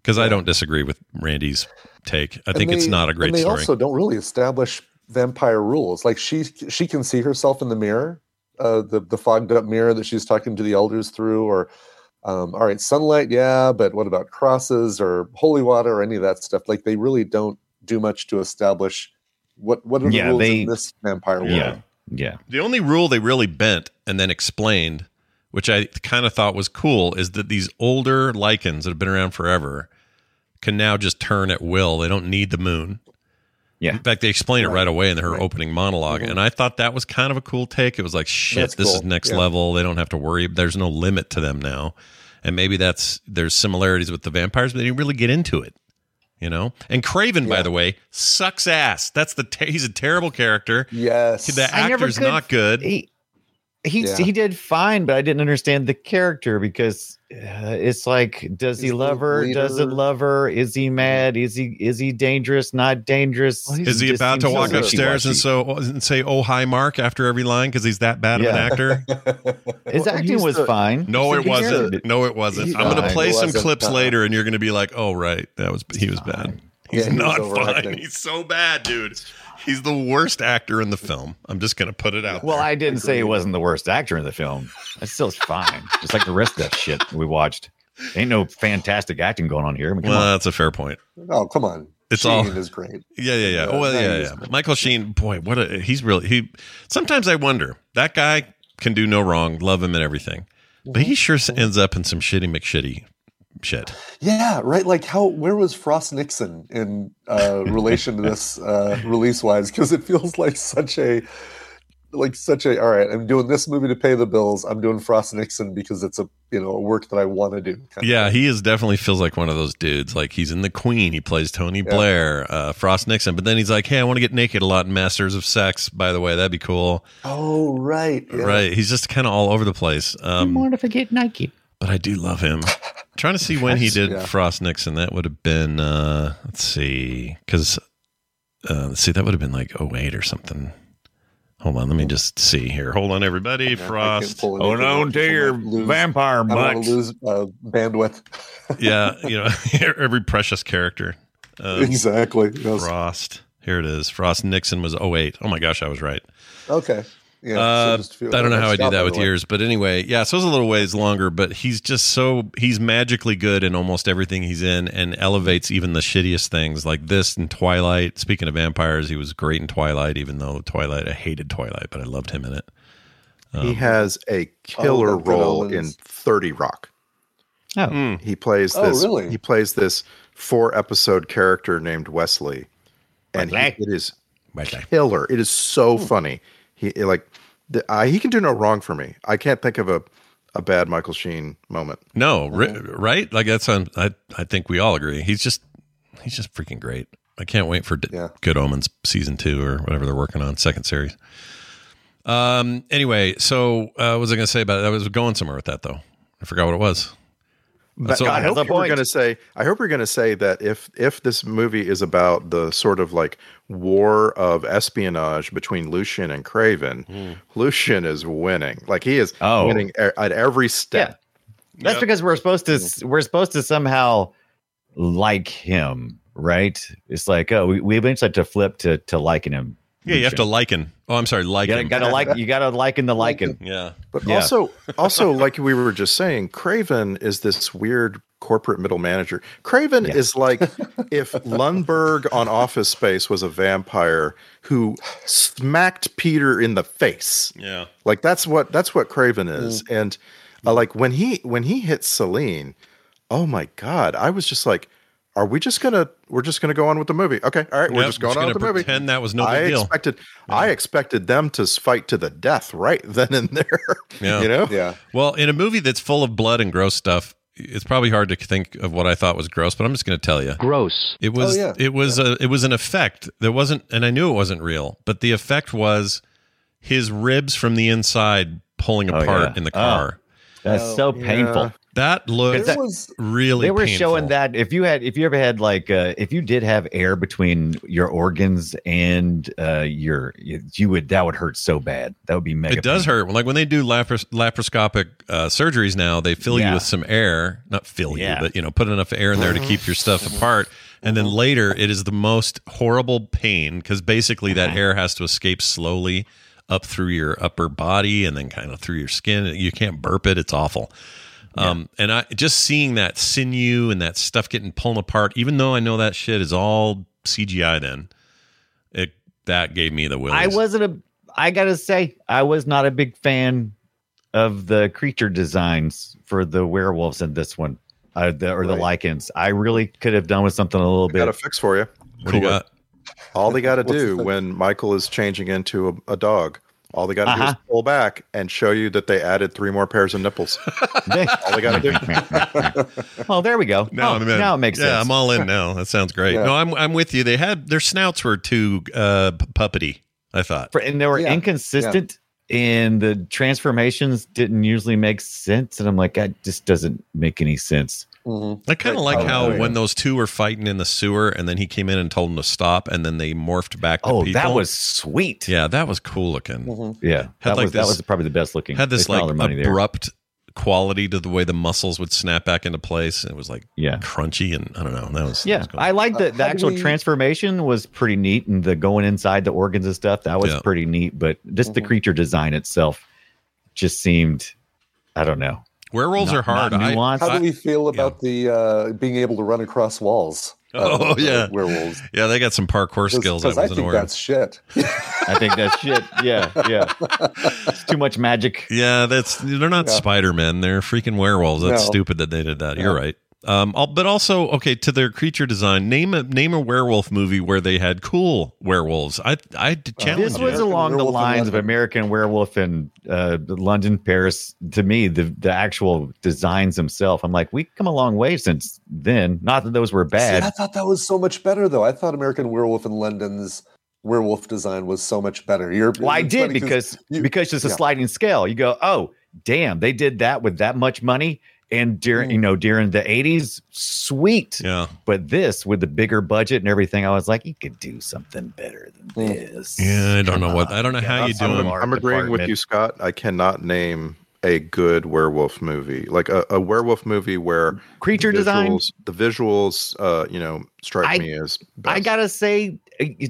Because yeah. I don't disagree with Randy's take. I and think they, it's not a great and they story. They also don't really establish vampire rules. Like she she can see herself in the mirror, uh the the fogged up mirror that she's talking to the elders through, or um all right, sunlight, yeah, but what about crosses or holy water or any of that stuff? Like they really don't do much to establish what what are the yeah, rules they, in this vampire world. Yeah, yeah. The only rule they really bent and then explained, which I kind of thought was cool, is that these older lichens that have been around forever can now just turn at will. They don't need the moon. Yeah. In fact, they explain right. it right away in her right. opening monologue. Mm-hmm. And I thought that was kind of a cool take. It was like, shit, that's this cool. is next yeah. level. They don't have to worry. There's no limit to them now. And maybe that's there's similarities with the vampires, but they didn't really get into it, you know? And Craven, yeah. by the way, sucks ass. That's the t- he's a terrible character. Yes. The actor's not good. He he, yeah. he did fine, but I didn't understand the character because uh, it's like, does he's he love her? Leader. Doesn't love her? Is he mad? Is he is he dangerous? Not dangerous? Well, is he about to walk upstairs and so and say, "Oh hi, Mark" after every line because he's that bad yeah. of an actor? His well, acting was the, fine. No, it wasn't. No, it wasn't. He's I'm going to play some clips bad. later, and you're going to be like, "Oh right, that was he was bad." He's yeah, he not fine. He's so bad, dude. He's the worst actor in the film. I'm just going to put it out well, there. Well, I didn't say he wasn't the worst actor in the film. That still's fine. Just like the rest of that shit we watched. Ain't no fantastic acting going on here. I mean, well, on. that's a fair point. Oh, come on. It's Sheen all is great. Yeah, yeah, yeah. Uh, well, yeah, yeah. yeah. Michael Sheen, boy, what a he's really he sometimes I wonder. That guy can do no wrong. Love him and everything. Mm-hmm. But he sure ends up in some shitty McShitty. Shit. Yeah, right. Like how where was Frost Nixon in uh relation to this uh release wise? Because it feels like such a like such a all right, I'm doing this movie to pay the bills. I'm doing Frost Nixon because it's a you know a work that I want to do. Kind yeah, of. He is definitely feels like one of those dudes. Like he's in The Queen, he plays Tony yeah. Blair, uh Frost Nixon, but then he's like, hey, I want to get naked a lot in Masters of Sex, by the way, that'd be cool. Oh, right. Yeah. Right. He's just kinda all over the place. Um I want to get naked. But I do love him. I'm trying to see when he did yeah. Frost Nixon. That would have been, uh, let's see, because, uh, let's see, that would have been like oh eight or something. Hold on, let me just see here. Hold on, everybody. Yeah, Frost. Hold on to your lose, vampire mutts. I lose uh, bandwidth. Yeah, you know, every precious character. Um, exactly. Yes. Frost. Here it is. Frost Nixon was oh eight. Oh my gosh, I was right. Okay. Yeah, uh, so I don't know how I do that with yours, but anyway, yeah, so it's a little ways longer, but he's just so, he's magically good in almost everything he's in and elevates even the shittiest things like this and Twilight. Speaking of vampires, he was great in Twilight, even though Twilight, I hated Twilight, but I loved him in it. Um, he has a killer oh, role in thirty rock. Oh, mm. he plays this, oh, really? He plays this four episode character named Wesley, and he, it is killer. It is so funny. He like the, uh, he can do no wrong for me. I can't think of a, a bad Michael Sheen moment. No, ri- right? Like that's on, I I think we all agree. He's just he's just freaking great. I can't wait for D- yeah. Good Omens season two or whatever they're working on, second series. Um. Anyway, so uh, what was I going to say about it? I was going somewhere with that though. I forgot what it was. But so, I hope you're going to say. I hope you're going to say that if if this movie is about the sort of like war of espionage between Lucien and Craven, mm. Lucien is winning. Like he is oh. winning at every step. Yeah. That's yep. because we're supposed to we're supposed to somehow like him, right? It's like oh, we we eventually have to flip to to liking him. Yeah, Lucien. You have to liken. Oh, I'm sorry, liken. You gotta like. You gotta liken the liken. Yeah, but yeah. also, also, like we were just saying, Craven is this weird corporate middle manager. Craven yeah. is like if Lundberg on Office Space was a vampire who smacked Peter in the face. Yeah, like that's what that's what Craven is. Mm. And uh, like when he when he hits Celine, oh my God, I was just like. Are we just gonna? We're just gonna go on with the movie, okay? All right, yep, we're just going just on with the movie. Pretend that was no big deal. I expected, yeah. I expected them to fight to the death right then and there. Yeah, you know. Yeah. Well, in a movie that's full of blood and gross stuff, it's probably hard to think of what I thought was gross, but I'm just gonna tell you, gross. It was. Oh, yeah. It was yeah. a. It was an effect. There wasn't, and I knew it wasn't real, but the effect was his ribs from the inside pulling apart oh, yeah. in the car. Oh, that's oh, so painful. Yeah. That looked that, was, really They were painful. Showing that if you had, if you ever had like, uh, if you did have air between your organs and uh, your, you would, that would hurt so bad. That would be mega. It does painful. Hurt. Like when they do lapar- laparoscopic uh, surgeries now, they fill yeah. you with some air, not fill yeah. you, but you know, put enough air in there to keep your stuff apart. And then later it is the most horrible pain because basically that air has to escape slowly up through your upper body and then kind of through your skin. You can't burp it. It's awful. Yeah. Um, and I just seeing that sinew and that stuff getting pulled apart, even though I know that shit is all C G I, then it, that gave me the willies. I wasn't a, I gotta say, I was not a big fan of the creature designs for the werewolves in this one, uh, the, or right. the lichens. I really could have done with something a little I bit. Got a fix for you. What cool. do you got? All they got to do when Michael is changing into a, a dog. All they got to uh-huh. do is pull back and show you that they added three more pairs of nipples. All they got to do. Well, there we go. Now, oh, now it makes yeah, sense. Yeah, I'm all in now. That sounds great. Yeah. No, I'm I'm with you. They had their snouts were too uh, puppety, I thought, For, and they were yeah. inconsistent. Yeah. And the transformations didn't usually make sense. And I'm like, that just doesn't make any sense. Mm-hmm. I kind of like oh, how oh, yeah. when those two were fighting in the sewer and then he came in and told them to stop and then they morphed back to oh, people. That was sweet. Yeah, that was cool looking. Mm-hmm. Yeah, had that, like was, this, that was probably the best looking. Had this like abrupt there. Quality to the way the muscles would snap back into place. And it was like yeah. crunchy and I don't know. That was Yeah, that was cool. I liked that the actual we... transformation was pretty neat and the going inside the organs and stuff. That was yeah. pretty neat. But just mm-hmm. the creature design itself just seemed, I don't know. Werewolves not, are hard. I, How do we feel about yeah. the uh, being able to run across walls? Uh, oh yeah, uh, werewolves. Yeah, they got some parkour skills. Because I, I think aware. That's shit. I think that's shit. Yeah, yeah. It's too much magic. Yeah, that's. They're not yeah. Spider-Men. They're freaking werewolves. That's no. stupid that they did that. Yeah. You're right. Um, I'll, but also, okay, to their creature design, name a name a werewolf movie where they had cool werewolves. I I challenge. This was along the lines of American Werewolf in uh, London, Paris. To me, the the actual designs themselves, I'm like, we've come a long way since then. Not that those were bad. See, I thought that was so much better, though. I thought American Werewolf in London's werewolf design was so much better. You're, well, I did because you, because it's a yeah. sliding scale. You go, oh, damn, they did that with that much money. And during, you know, during the eighties, sweet. Yeah. But this, with the bigger budget and everything, I was like, you could do something better than this. Yeah, I don't Come know what, I don't know how you do it. I'm agreeing with you, Scott. I cannot name a good werewolf movie, like a, a werewolf movie where creature design, the visuals, uh, you know, strike me as best. I gotta say,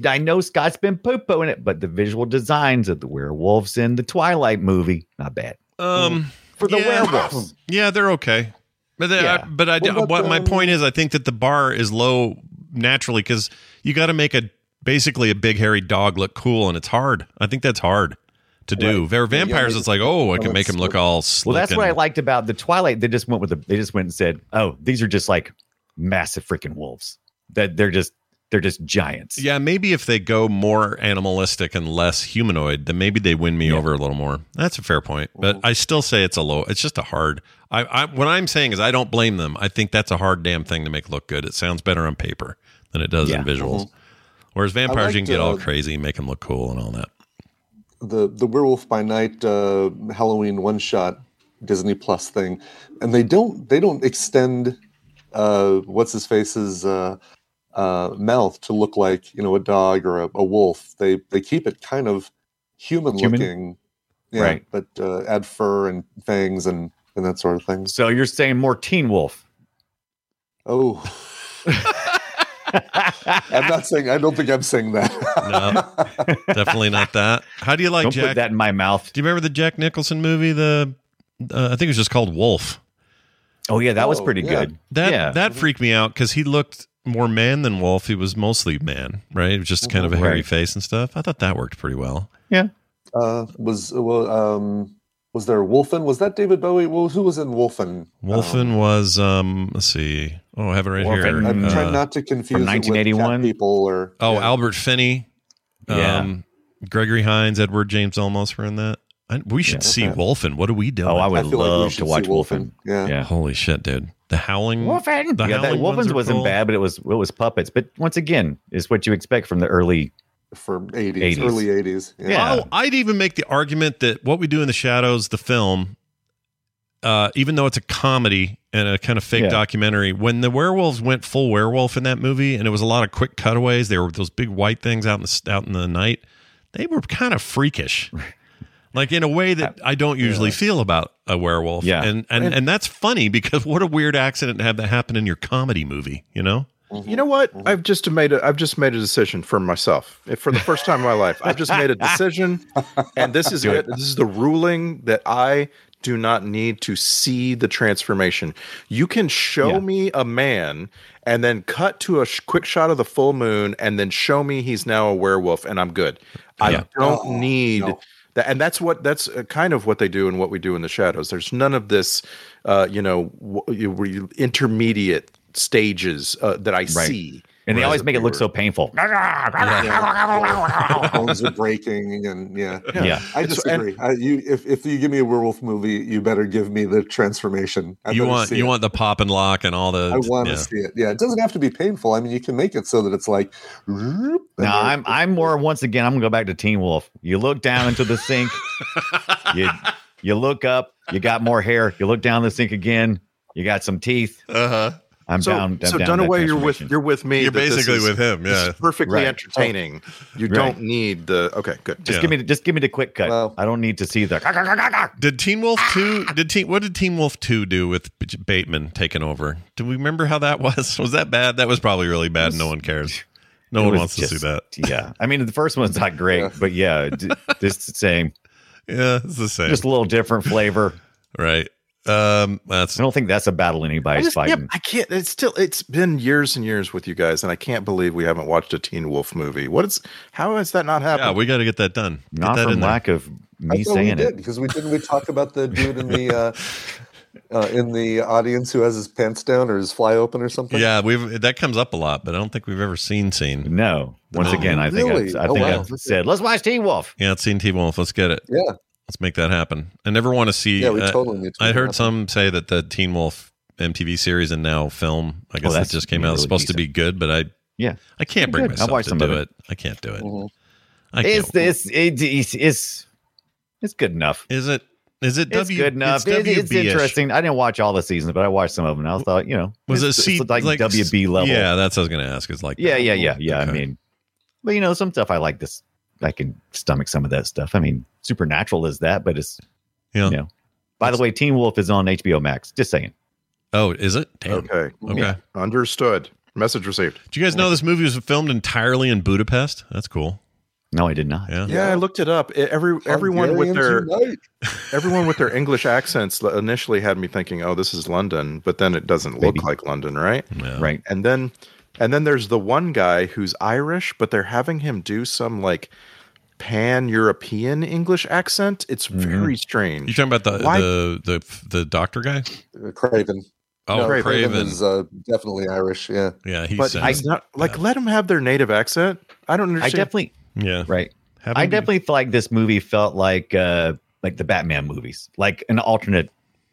I know Scott's been poo-pooing it, but the visual designs of the werewolves in the Twilight movie, not bad. Um, for the yeah. werewolves, yeah, they're okay. But they, yeah. I, but I, what, what my point is, I think that the bar is low naturally because you got to make a basically a big hairy dog look cool, and it's hard. I think that's hard to do. Right. There are vampires. Yeah, it's like, oh, I can make them look all slick. Well, that's and, what I liked about the Twilight. They just went with the. They just went and said, oh, these are just like massive freaking wolves. That they're just. They're just giants. Yeah, maybe if they go more animalistic and less humanoid, then maybe they win me yeah. over a little more. That's a fair point. But I still say it's a low. It's just a hard. I, I what I'm saying is I don't blame them. I think that's a hard damn thing to make look good. It sounds better on paper than it does yeah. in visuals. Mm-hmm. Whereas vampires, liked, you can get all uh, crazy and make them look cool and all that. The the Werewolf by Night uh, Halloween one shot Disney Plus thing, and they don't they don't extend uh, what's his face's. Uh, Uh, mouth to look like, you know, a dog or a, a wolf. They they keep it kind of human, human? looking, yeah, right? But uh, add fur and fangs and, and that sort of thing. So you're saying more Teen Wolf? Oh, I'm not saying. I don't think I'm saying that. No, definitely not that. How do you like? Don't Jack, put that in my mouth. Do you remember the Jack Nicholson movie? The uh, I think it was just called Wolf. Oh yeah, that oh, was pretty yeah. good. That yeah. that freaked me out because he looked more man than wolf. He was mostly man, right? It was just kind of a hairy right. face and stuff. I thought that worked pretty well. Yeah. Uh, was well, um, was there Wolfen? Was that David Bowie? Well, who was in Wolfen? Wolfen um, was um, let's see. Oh, I have it right Wolfen. here. I'm uh, trying not to confuse nineteen eighty-one people or oh yeah. Albert Finney, um, yeah. Gregory Hines, Edward James Olmos were in that. I, we should yeah, see okay. Wolfen. What are we doing? Oh, I would I love like to watch Wolfen. Wolfen. Yeah. yeah. Holy shit, dude. The Howling Wolfen. The yeah, Howling Wolfen's wasn't cool. bad, but it was it was puppets. But once again, it's what you expect from the early from eighties, eighties. Early eighties. Yeah. yeah. Oh, I'd even make the argument that What We Do in the Shadows, the film, uh, even though it's a comedy and a kind of fake yeah. documentary, when the werewolves went full werewolf in that movie, and it was a lot of quick cutaways, there were those big white things out in the out in the night. They were kind of freakish. Like in a way that I don't usually yeah. feel about a werewolf. Yeah. And, and and that's funny because what a weird accident to have that happen in your comedy movie, you know? You know what? I've just made a I've just made a decision for myself. For the first time in my life. I've just made a decision. And this is it. This is the ruling that I do not need to see the transformation. You can show yeah. me a man and then cut to a sh- quick shot of the full moon and then show me he's now a werewolf and I'm good. I yeah. don't oh, need no. And that's what that's kind of what they do and What We Do in the Shadows. There's none of this, uh, you know, w- intermediate stages uh, that I right. see. And they always make it look so painful. Yeah. Bones are breaking, and yeah, yeah. yeah. I disagree. And, I, you, if if you give me a werewolf movie, you better give me the transformation. I you want you it. want the pop and lock and all the. I want yeah. to see it. Yeah, it doesn't have to be painful. I mean, you can make it so that it's like. No, I'm I'm more. Once again, I'm gonna go back to Teen Wolf. You look down into the sink. you you look up. You got more hair. You look down the sink again. You got some teeth. Uh huh. I'm so, down, down, so down Dunaway, you're with you're with me. You're basically is, with him. Yeah, it's perfectly right. entertaining. You right. don't need the okay, good. Just yeah. give me the, just give me the quick cut. Well, I don't need to see the. Did Teen Wolf two? Did Teen what did Teen Wolf two do with Bateman taking over? Do we remember how that was? Was that bad? That was probably really bad. Was, no one cares. No one wants just, to see that. Yeah, I mean the first one's not great, yeah. but yeah, just the same. Yeah, it's the same. Just a little different flavor, right? Um, that's, I don't think that's a battle anybody's I just, fighting. Yeah, I can't. It's still. It's been years and years with you guys, and I can't believe we haven't watched a Teen Wolf movie. What is? How has that not happened? Yeah, we got to get that done. Get not that from in lack there. Of me I saying we it, because we didn't. We talk about the dude in the uh, uh, in the audience who has his pants down or his fly open or something. Yeah, we've that comes up a lot, but I don't think we've ever seen seen. No. Once oh, again, I really? think I, I oh, think wow. I said let's watch Teen Wolf. Yeah, it's seen Teen Wolf. Let's get it. Yeah. Let's make that happen. I never want to see. Yeah, we totally need to. I heard some say that the Teen Wolf M T V series and now film, I guess oh, that just came really out, is supposed decent. to be good, but I yeah, I can't bring good. myself to do it. it. I can't do it. Mm-hmm. I can't. It's this. It, it's, it's it's good enough. Is it? Is it? W, it's good enough. It's, it, it's interesting. I didn't watch all the seasons, but I watched some of them. And I thought, you know, was it C- like, like W B level? Yeah, that's what I was going to ask. It's like yeah, yeah, yeah, yeah. Okay. I mean, but you know, some stuff I like this. I can stomach some of that stuff. I mean, Supernatural is that, but it's, yeah. you know, by the way, Teen Wolf is on H B O Max. Just saying. Oh, is it? Damn. Okay. Okay. Yeah. Understood. Message received. Do you guys know this movie was filmed entirely in Budapest? That's cool. No, I did not. Yeah, yeah I looked it up. It, every everyone Hungarians with their unite. everyone with their English accents initially had me thinking, "Oh, this is London," but then it doesn't Maybe. look like London, right? Yeah. Right. And then, and then there's the one guy who's Irish, but they're having him do some like pan-European English accent. It's very mm-hmm. strange. You're talking about the Why? the the the doctor guy, Craven. Oh, no, Craven is uh, definitely Irish. Yeah, yeah. He but I not, like yeah. let them have their native accent. I don't understand. I definitely. Yeah. Right. Have I definitely feel like this movie felt like uh, like the Batman movies, like an alternate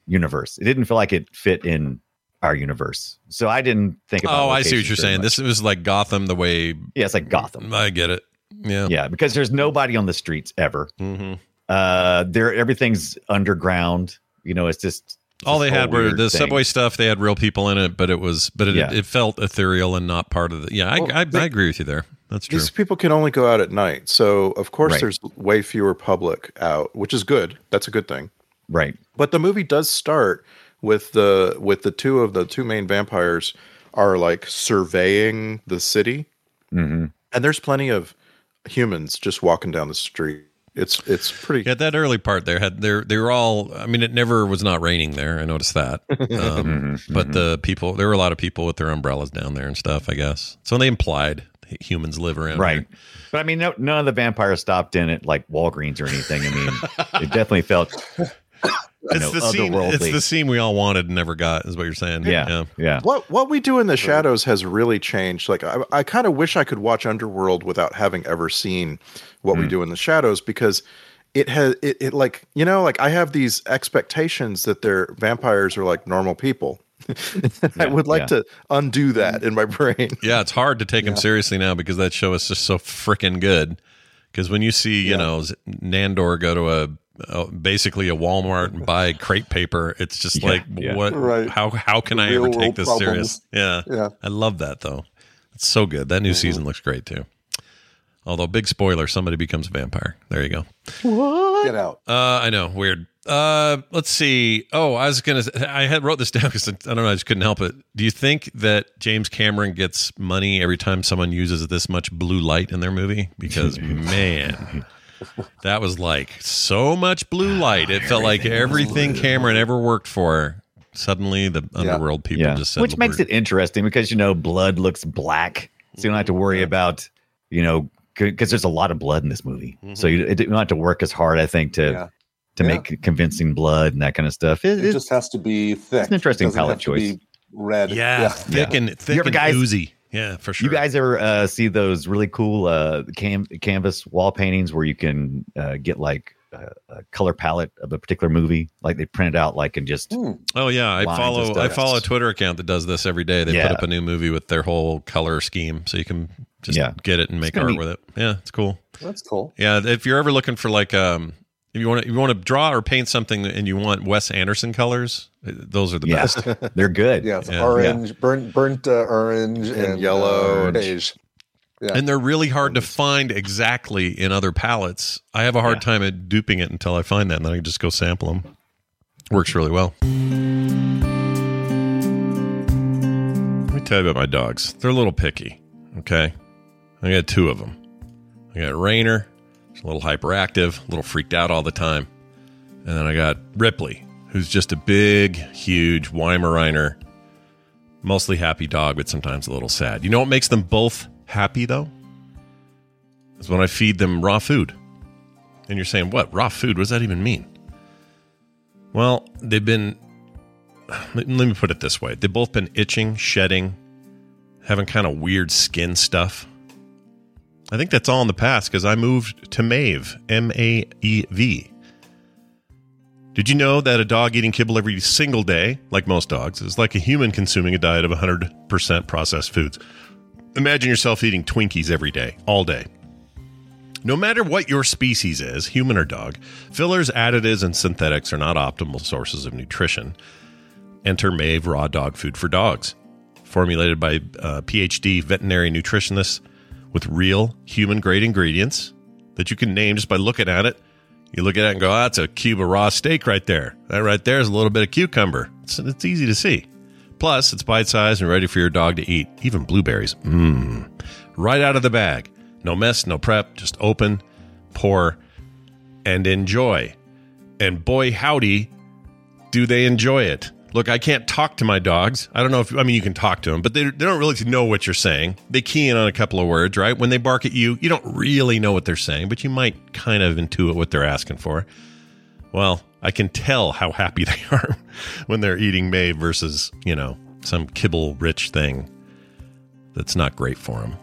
universe. It didn't feel like it fit in our universe. So I didn't think about Oh, I see what you're saying. Much. This was like Gotham the way. Yeah, it's like Gotham. I get it. Yeah. Yeah, because there's nobody on the streets ever. Mm-hmm. Uh, there everything's underground. You know, it's just it's all they had were the thing. subway stuff. They had real people in it, but it was but it, yeah. it, it felt ethereal and not part of the. Yeah, I well, I, they, I agree with you there. That's true. These people can only go out at night. So, of course, right. there's way fewer public out, which is good. That's a good thing. Right. But the movie does start with the with the two of the two main vampires are like surveying the city. Mm-hmm. And there's plenty of humans just walking down the street. It's it's pretty. Yeah, that early part there had they they were all. I mean, it never was not raining there. I noticed that. Um, mm-hmm, but mm-hmm. the people, there were a lot of people with their umbrellas down there and stuff. I guess so. They implied humans live around, right? There. But I mean, no, none of the vampires stopped in at like Walgreens or anything. I mean, it definitely felt. It's know, the scene. It's the scene we all wanted and never got. Is what you're saying? Yeah, yeah. yeah. What What we do in the shadows has really changed. Like, I, I kind of wish I could watch Underworld without having ever seen What mm. We Do in the Shadows, because it has it, it like you know like I have these expectations that their vampires are like normal people. yeah, I would like yeah. to undo that in my brain. Yeah, it's hard to take yeah. them seriously now because that show is just so freaking good. Because when you see you yeah. know Nandor go to a Uh, basically a Walmart and buy crepe paper, it's just yeah, like yeah. what right. how how can I ever take this problems. serious? Yeah. yeah I love that though. It's so good. That new mm-hmm. season looks great too, although big spoiler, somebody becomes a vampire. There you go. What? Get out. uh I know, weird. Uh let's see. oh I was gonna I had wrote this down because I don't know, I just couldn't help it. Do you think that James Cameron gets money every time someone uses this much blue light in their movie? Because man, that was like so much blue light. It felt like everything Cameron ever worked for. Suddenly, the Underworld yeah. people yeah. just said, which makes it interesting because, you know, blood looks black. So you don't have to worry about, you know, because there's a lot of blood in this movie. Mm-hmm. So you, it, you don't have to work as hard, I think, to yeah. to yeah. make convincing blood and that kind of stuff. It, it, it just has to be thick. It's an interesting palette choice. Red. Yeah, yeah. thick yeah. and thick and oozy. Yeah, for sure. You guys ever uh, see those really cool uh, cam- canvas wall paintings where you can uh, get like a, a color palette of a particular movie? Like they print it out like and just. Mm. Oh, yeah. I follow I follow a Twitter account that does this every day. They yeah. put up a new movie with their whole color scheme. So you can just yeah. get it and make art be- with it. Yeah, it's cool. That's cool. Yeah. If you're ever looking for like um, if you want to you want to draw or paint something and you want Wes Anderson colors, those are the yeah. best. They're good. Yeah, it's yeah. orange, yeah. burnt, burnt uh, orange, and, and yellow, orange. and beige. Yeah. And they're really hard to find exactly in other palettes. I have a hard yeah. time at duping it until I find that, and then I just go sample them. Works really well. Let me tell you about my dogs. They're a little picky. Okay, I got two of them. I got Rainer. She's a little hyperactive, a little freaked out all the time, and then I got Ripley, who's just a big, huge Weimaraner, mostly happy dog, but sometimes a little sad. You know what makes them both happy, though? Is when I feed them raw food. And you're saying, what? Raw food? What does that even mean? Well, they've been... Let me put it this way. They've both been itching, shedding, having kind of weird skin stuff. I think that's all in the past, because I moved to Maeve, M A E V. Did you know that a dog eating kibble every single day, like most dogs, is like a human consuming a diet of one hundred percent processed foods? Imagine yourself eating Twinkies every day, all day. No matter what your species is, human or dog, fillers, additives, and synthetics are not optimal sources of nutrition. Enter Maeve Raw Dog Food for Dogs, formulated by uh, PhD veterinary nutritionists with real human-grade ingredients that you can name just by looking at it. You look at it and go, oh, that's a cube of raw steak right there. That right there is a little bit of cucumber. It's, it's easy to see. Plus, it's bite-sized and ready for your dog to eat. Even blueberries. Mmm. Right out of the bag. No mess, no prep. Just open, pour, and enjoy. And boy, howdy, do they enjoy it. Look, I can't talk to my dogs. I don't know if, I mean, you can talk to them, but they, they don't really know what you're saying. They key in on a couple of words, right? When they bark at you, you don't really know what they're saying, but you might kind of intuit what they're asking for. Well, I can tell how happy they are when they're eating Maeve versus, you know, some kibble-rich thing that's not great for them.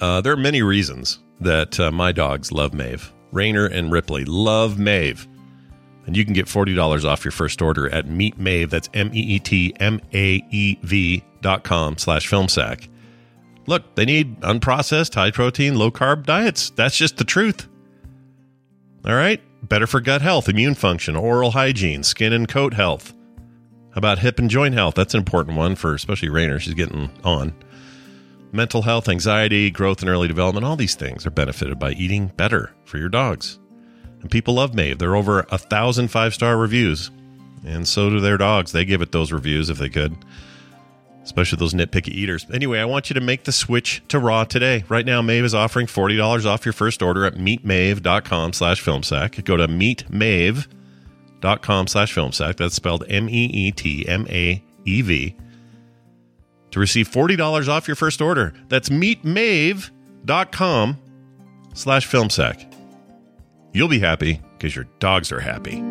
Uh, there are many reasons that uh, my dogs love Maeve. Rainer and Ripley love Maeve. And you can get forty dollars off your first order at Meet Maeve. That's M-E-E-T-M-A-E-V dot com slash FilmSack. Look, they need unprocessed, high-protein, low-carb diets. That's just the truth. All right? Better for gut health, immune function, oral hygiene, skin and coat health. How about hip and joint health? That's an important one for especially Rainer. She's getting on. Mental health, anxiety, growth and early development. All these things are benefited by eating better for your dogs. And people love Maeve. There are over a thousand five-star reviews. And so do their dogs. They give it those reviews if they could. Especially those nitpicky eaters. Anyway, I want you to make the switch to raw today. Right now, Maeve is offering forty dollars off your first order at meet maeve dot com slash filmsack. Go to meet maeve dot com slash filmsack. That's spelled M E E T M A E V. To receive forty dollars off your first order. That's meet maeve dot com slash filmsack. You'll be happy because your dogs are happy.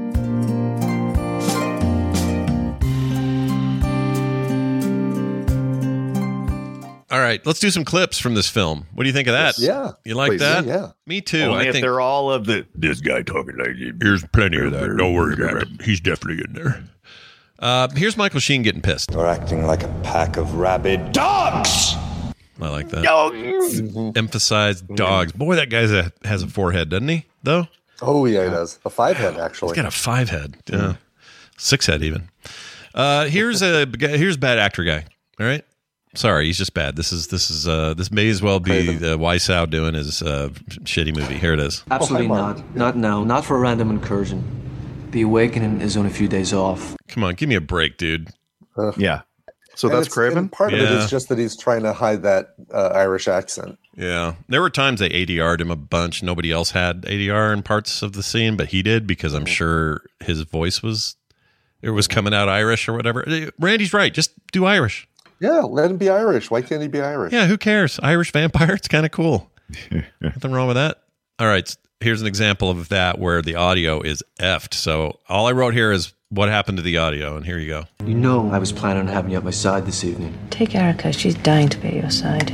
All right, let's do some clips from this film. What do you think of that? Yeah. You like please, that? Yeah, yeah. Me too. Only I if think they're all of the, this guy talking like this. Here's plenty of that. Don't worry about it. He's definitely in there. Uh, here's Michael Sheen getting pissed. You're acting like a pack of rabid dogs. I like that. Dogs. Emphasize dogs. Boy, that guy has a forehead, doesn't he, though? Oh, yeah, he does. A five head, actually. He's got a five head. Yeah. Mm. Six head, even. Uh, here's a here's bad actor guy. All right? Sorry, he's just bad. This is this is uh, this may as well be uh, Wiseau doing his uh, shitty movie. Here it is. Absolutely oh, not. Not now. Not for a random incursion. The Awakening is on a few days off. Come on, give me a break, dude. Uh. Yeah. So and that's Craven? Part yeah. of it is just that he's trying to hide that uh, Irish accent. Yeah. There were times they A D R'd him a bunch. Nobody else had A D R in parts of the scene, but he did because I'm sure his voice was it was coming out Irish or whatever. Randy's right. Just do Irish. Yeah. Let him be Irish. Why can't he be Irish? Yeah. Who cares? Irish vampire. It's kind of cool. Nothing wrong with that. All right. Here's an example of that where the audio is effed. So all I wrote here is what happened to the audio, and here you go. You know I was planning on having you at my side this evening. Take Erica. She's dying to be at your side.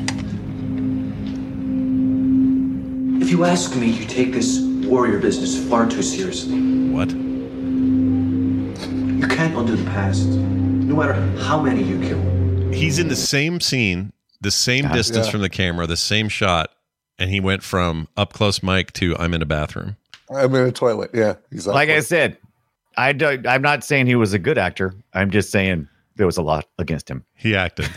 If you ask me, you take this warrior business far too seriously. What? You can't undo the past, no matter how many you kill. He's in the same scene, the same yeah. distance yeah. from the camera, the same shot, and he went from up close mic to I'm in a bathroom. I'm in a toilet, yeah. Exactly. Like I said, I don't, I'm not saying he was a good actor. I'm just saying there was a lot against him. He acted.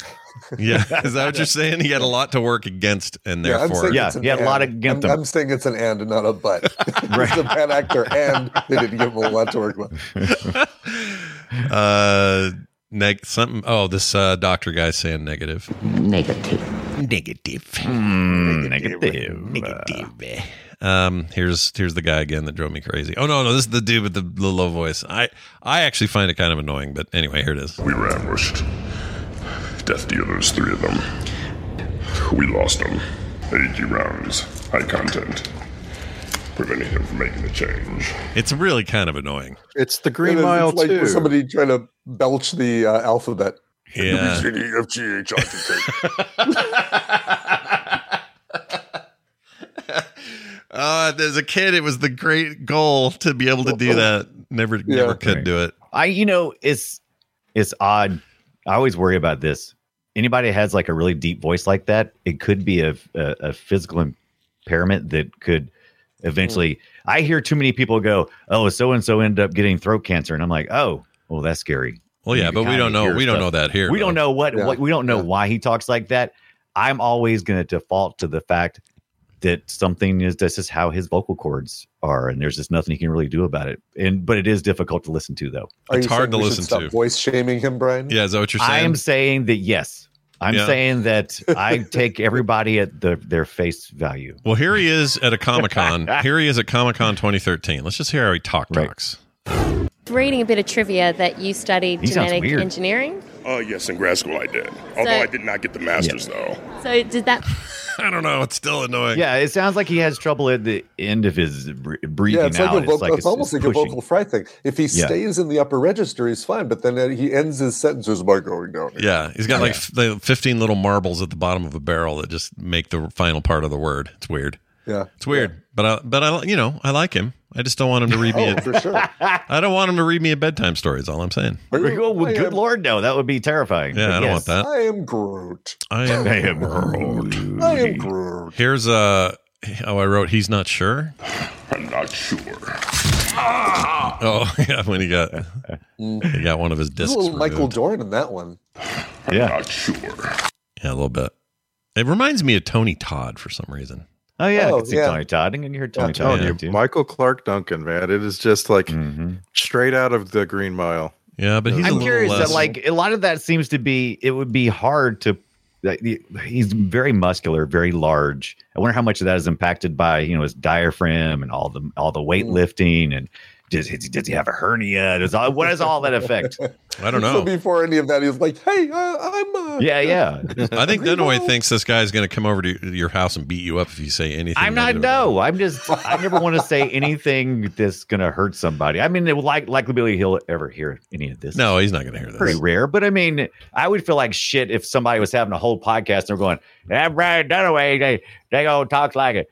Yeah. Is that what you're saying? He had a lot to work against, and therefore. Yeah, yeah he had and. a lot against I'm, him. I'm saying it's an and and not a but. Right. He's a bad actor, and they didn't give him a lot to work with. uh, neg- something. Oh, this uh, doctor guy's saying negative. Negative. Negative. Mm, negative. Negative. Negative. Um, here's, here's the guy again that drove me crazy. Oh no, no, this is the dude with the, the low voice. I, I actually find it kind of annoying, but anyway, here it is. We were ambushed. Death dealers, three of them. We lost them. eighty rounds. High content. Preventing him from making a change. It's really kind of annoying. It's the Green it's Mile like too. Somebody trying to belch the uh, alphabet. Yeah. Uh, as a kid, it was the great goal to be able to do that. Never, yeah, never could right. do it. I, you know, it's, it's odd. I always worry about this. Anybody has like a really deep voice like that, it could be a, a, a physical impairment that could eventually, I hear too many people go, oh, so-and-so ended up getting throat cancer. And I'm like, oh, well, that's scary. Well, yeah, but we don't know. We don't know that here. We don't know what, yeah. what we don't know yeah. why he talks like that. I'm always going to default to the fact that something is, that's just how his vocal cords are, and there's just nothing he can really do about it. And but it is difficult to listen to, though. Are it's hard to listen to. Stop voice shaming him, Brian? Yeah, is that what you're saying? I am saying that yes. I'm yeah. saying that I take everybody at the, their face value. Well, here he is at a Comic-Con. Here he is at Comic-Con twenty thirteen. Let's just hear how he talk talks. Right. Reading a bit of trivia that you studied he genetic engineering. Oh, uh, yes, in grad school I did. Although so, I did not get the master's, yeah. though. So did that... I don't know. It's still annoying. Yeah, it sounds like he has trouble at the end of his breathing yeah, it's out. Like a vocal, it's, like it's, it's almost it's like a vocal fry thing. If he yeah. stays in the upper register, he's fine. But then he ends his sentences by going down. Yeah, he's got like yeah. fifteen little marbles at the bottom of a barrel that just make the final part of the word. It's weird. Yeah, it's weird. Yeah. But I, but I, you know, I like him. I just don't want him to read me. Oh, a, for sure. I don't want him to read me a bedtime story. Is all I'm saying. You, oh, well, good am, Lord, no, that would be terrifying. Yeah, but I don't yes. want that. I am Groot. I am, I am Groot. I am Groot. Here's a. Oh, I wrote. He's not sure. I'm not sure. Ah! Oh yeah, when he got he got one of his discs. A little Michael Dorn in that one. I'm yeah. not sure. Yeah, a little bit. It reminds me of Tony Todd for some reason. Oh, yeah, oh, I can see yeah. Tony Todd. I can hear Tony Todd. Yeah, you, Michael Clark Duncan, man. It is just like mm-hmm. straight out of the Green Mile. Yeah, but he's I'm a curious less. That, like, a lot of that seems to be, it would be hard to, like, he's very muscular, very large. I wonder how much of that is impacted by, you know, his diaphragm and all the all the weightlifting and Does, does he have a hernia? Does all, what is all that effect? I don't know. So before any of that, he was like, hey, uh, I'm... Uh, yeah, yeah. I think Dunaway thinks this guy's going to come over to your house and beat you up if you say anything. I'm not, no. I'm just, I never want to say anything that's going to hurt somebody. I mean, it will like, likely he'll ever hear any of this. No, he's not going to hear this. Pretty rare, but I mean, I would feel like shit if somebody was having a whole podcast and they're going, that Brian Dunaway, they, they all talk like it.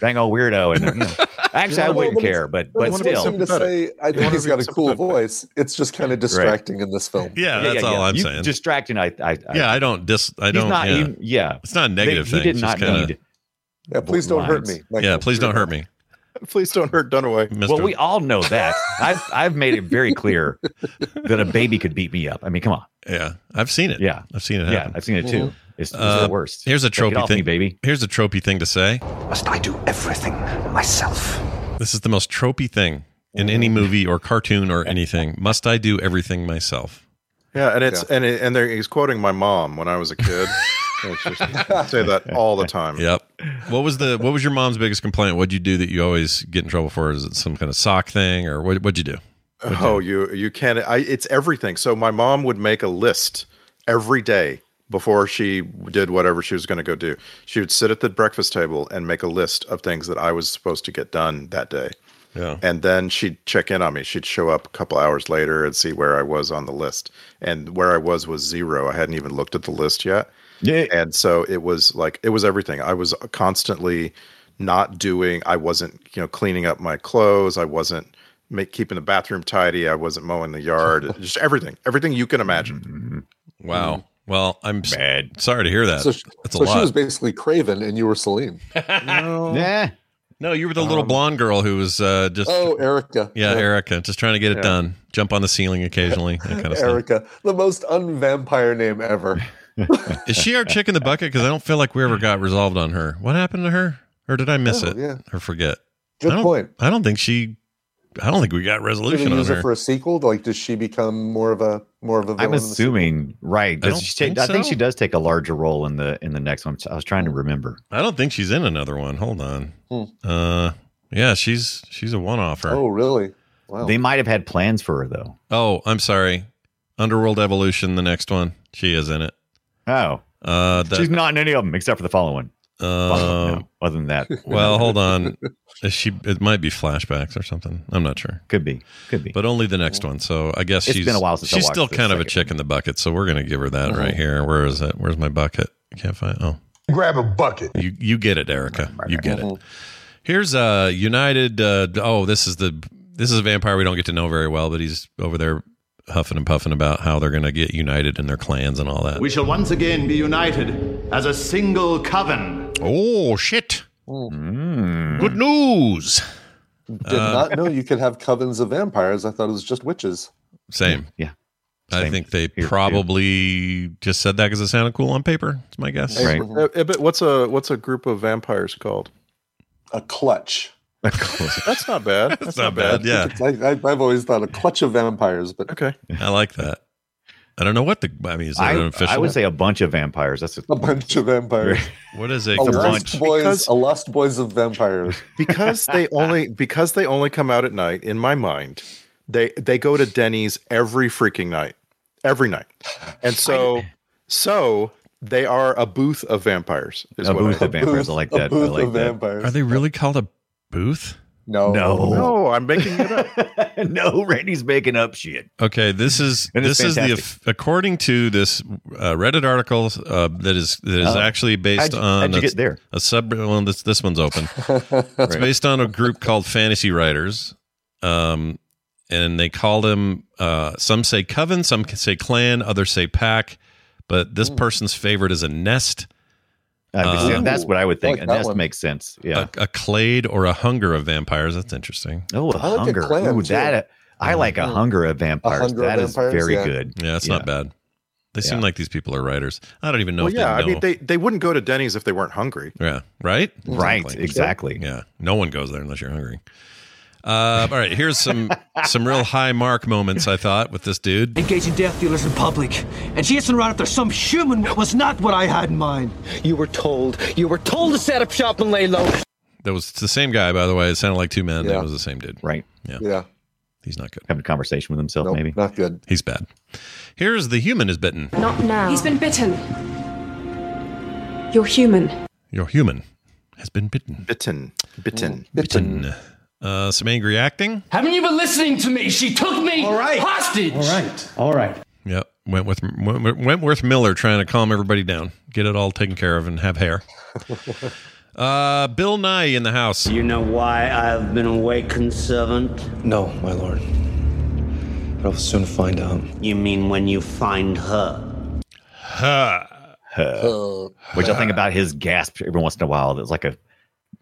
Dang old weirdo. And, you know, actually, yeah, I wouldn't well, care, but, but still. To say, I think he's got a cool voice. It's just kind of distracting right. in this film. Yeah, that's yeah, yeah, all yeah. I'm you, saying. Distracting, I, I, I... Yeah, I don't... Dis, I don't not, yeah. He, yeah. It's not a negative they, thing. He did not need... Yeah, please don't lines. hurt me. Michael. Yeah, please don't hurt me. Please don't hurt Dunaway. Mister Well, we all know that. I've, I've made it very clear that a baby could beat me up. I mean, come on. Yeah, I've seen it. Yeah. I've seen it happen. Yeah, I've seen it too. It's, it's uh, the worst. Here's a tropey thing, me, baby. Here's a tropey thing to say. Must I do everything myself? This is the most tropey thing in any movie or cartoon or anything. Must I do everything myself? Yeah, and it's yeah. and it, and they're, he's quoting my mom when I was a kid. I say that all the time. Yep. What was the what was your mom's biggest complaint? What'd you do that you always get in trouble for? Is it some kind of sock thing, or what? What'd you do? What'd oh, you do? you you can't. I, it's everything. So my mom would make a list every day. Before she did whatever she was going to go do, she would sit at the breakfast table and make a list of things that I was supposed to get done that day. Yeah. And then she'd check in on me. She'd show up a couple hours later and see where I was on the list. And where I was was zero. I hadn't even looked at the list yet. Yeah. And so it was like, it was everything. I was constantly not doing, I wasn't, you know, cleaning up my clothes. I wasn't make, keeping the bathroom tidy. I wasn't mowing the yard. Just everything, everything you can imagine. Mm-hmm. Wow. Mm-hmm. Well, I'm bad. Sorry to hear that. So, That's a so lot. She was basically Craven, and you were Celine. no. Nah. no, you were the um, little blonde girl who was uh, just oh Erica, yeah, yeah, Erica, just trying to get it yeah. done. Jump on the ceiling occasionally, that kind of Erica, stuff. The most unvampire name ever. Is she our chick in the bucket? Because I don't feel like we ever got resolved on her. What happened to her, or did I miss oh, it, yeah. or forget? Good I point. I don't think she. I don't think we got resolution on her. Use her for a sequel? Like, does she become more of a more of a? I'm assuming, right? Does I, she think take, so. I think she does take a larger role in the in the next one. I was trying to remember. I don't think she's in another one. Hold on. Hmm. Uh, yeah, she's she's a one-offer. Oh, really? Wow. They might have had plans for her though. Oh, I'm sorry. Underworld Evolution, the next one. She is in it. Oh, uh, that, she's not in any of them except for the following. Uh, no, other than that, well, hold on. Is she? It might be flashbacks or something. I'm not sure. Could be. Could be. But only the next one. So I guess it's she's been a while since she's I still kind of a chick in the bucket. So we're gonna give her that mm-hmm. right here. Where is it? Where's my bucket? I can't find. Oh, grab a bucket. You you get it, Erica. You get mm-hmm. it. Here's uh United. Uh, oh, this is the this is a vampire we don't get to know very well, but he's over there huffing and puffing about how they're gonna get united in their clans and all that. We shall once again be united as a single coven. Oh, shit. Mm. Good news. Did uh, not know you could have covens of vampires. I thought it was just witches. Same. Yeah. Same I think they here, probably too. just said that because it sounded cool on paper. It's my guess. Right. What's a what's a group of vampires called? A clutch. A clutch. That's not bad. That's, That's not, not bad. bad. Yeah, I, I've always thought a clutch of vampires, but okay, I like that. I don't know what the. I mean, is that I, an official? I would say a bunch of vampires. That's a, a bunch of vampires. What is it? A, a bunch. Boys, because, a Lost Boys of vampires. Because they only because they only come out at night. In my mind, they they go to Denny's every freaking night, every night, and so so they are a booth of vampires. Is a what booth I, of vampires. Booth, I like that. A booth I like of that. Vampires. Are they really called a booth? No, no, no! I'm making it up. No, Randy's making up shit. Okay, this is this fantastic. is the according to this uh, Reddit article uh, that is that is uh, actually based how'd you, on how'd you a, get there? a sub. Well, this this one's open. It's based on a group called Fantasy Writers, um, and they call them. Uh, some say coven, some say clan, others say pack, but this mm. person's favorite is a nest. Uh, that's what I would think. I like and that, that makes sense. Yeah, a, a clade or a hunger of vampires. That's interesting. Oh, a I like hunger. A clan, Ooh, that I like a hunger of vampires. Hunger that of is vampires, very yeah. good. Yeah, it's yeah. not bad. They yeah. seem like these people are writers. I don't even know. Well, if yeah, they know. I mean, they they wouldn't go to Denny's if they weren't hungry. Yeah, right. Exactly. Right. Exactly. Yeah, no one goes there unless you're hungry. Uh, all right, here's some some real high mark moments, I thought, with this dude. Engaging death dealers in public, and chasing around after some human was not what I had in mind. You were told, you were told to set up shop and lay low. That was the same guy, by the way. It sounded like two men. It yeah. was the same dude. Right. Yeah. Yeah. He's not good. Having a conversation with himself, nope, maybe. Not good. He's bad. Here's the human is bitten. Not now. He's been bitten. Your human. Your human has been bitten. Bitten. Bitten. Bitten. bitten. Uh, some angry acting. Haven't you been listening to me? She took me All right. hostage. All right. All right. Yep. Wentworth, Wentworth Miller trying to calm everybody down, get it all taken care of, and have hair. uh, Bill Nighy in the house. You know why I've been awakened, servant? No, my lord. But I'll soon find out. You mean when you find her? Her. Her. her. Which I think about his gasp every once in a while. There's like a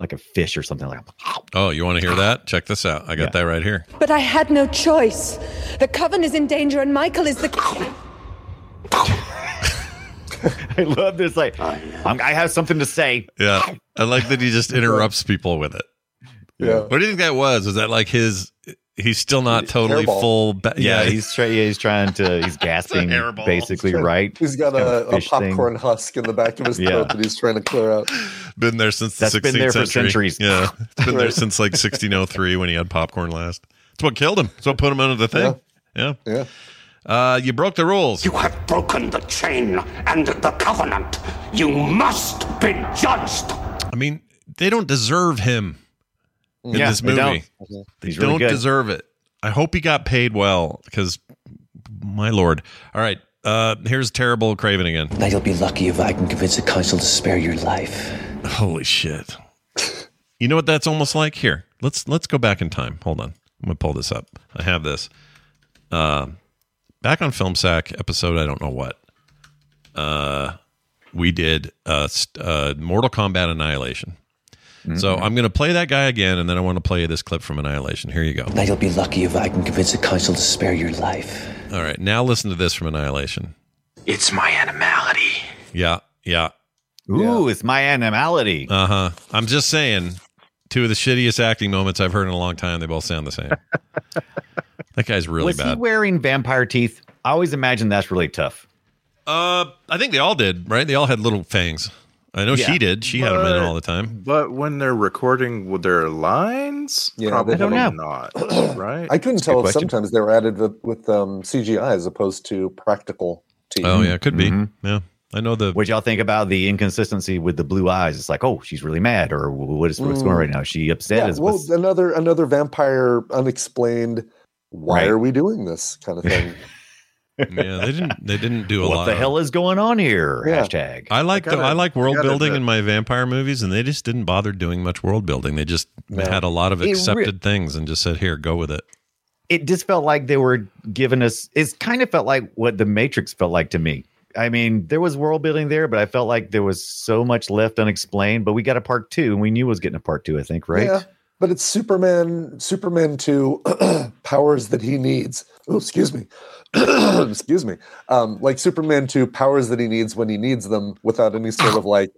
like a fish or something like that. Oh, you want to hear that? Check this out. I got yeah. that right here. But I had no choice. The coven is in danger and Michael is the... I love this. Like, I'm, I have something to say. Yeah. I like that he just interrupts people with it. Yeah. What do you think that was? Was that like his... He's still not totally hairball. full. Ba- yeah, yeah, he's tra- yeah, he's trying to. He's gasping, basically, right? He's got a, a popcorn thing. husk in the back of his throat yeah. that he's trying to clear out. Been there since the That's sixteenth been there century. For centuries. Yeah, it's been there since like sixteen oh three when he had popcorn last. It's what killed him. It's what put him under the thing. Yeah, yeah. yeah. Uh, you broke the rules. You have broken the chain and the covenant. You must be judged. I mean, they don't deserve him. In yeah, this movie, they don't, they don't really deserve it. I hope he got paid well, because my lord. All right, uh, here's terrible Craven again. Now you'll be lucky if I can convince the council to spare your life. Holy shit! You know what that's almost like? Here, let's let's go back in time. Hold on, I'm gonna pull this up. I have this. Uh, back on Film Sack episode, I don't know what. Uh, we did uh, uh, Mortal Kombat Annihilation. So I'm going to play that guy again, and then I want to play this clip from Annihilation. Here you go. Now you'll be lucky if I can convince the council to spare your life. All right, now listen to this from Annihilation. It's my animality. Yeah, yeah. Ooh, yeah. It's my animality. Uh-huh. I'm just saying, two of the shittiest acting moments I've heard in a long time. They both sound the same. That guy's really Was bad. Was he wearing vampire teeth? I always imagine that's really tough. Uh, I think they all did, right? They all had little fangs. I know yeah. she did. She but, had them in all the time. But when they're recording with their lines, yeah, probably they don't not. Right? I couldn't tell if question. sometimes they were added with, with um, C G I as opposed to practical teeth. Oh, yeah, it could be. Mm-hmm. Yeah. I know the. What y'all think about the inconsistency with the blue eyes? It's like, oh, she's really mad, or what is what's mm. going on right now? Is she upset? Yeah, is well, what's... another another vampire unexplained. Why right. are we doing this kind of thing? Yeah, they didn't. They didn't do a what lot. What the hell is going on here? Yeah. Hashtag. I like I, gotta, the, I like world building in my vampire movies, and they just didn't bother doing much world building. They just yeah. had a lot of accepted re- things and just said, "Here, go with it." It just felt like they were giving us. It kind of felt like what The Matrix felt like to me. I mean, there was world building there, but I felt like there was so much left unexplained. But we got a part two, and we knew it was getting a part two. I think, right? Yeah. But it's Superman, Superman two powers that he needs. Oh, excuse me. excuse me. Um, like Superman two powers that he needs when he needs them without any sort of like...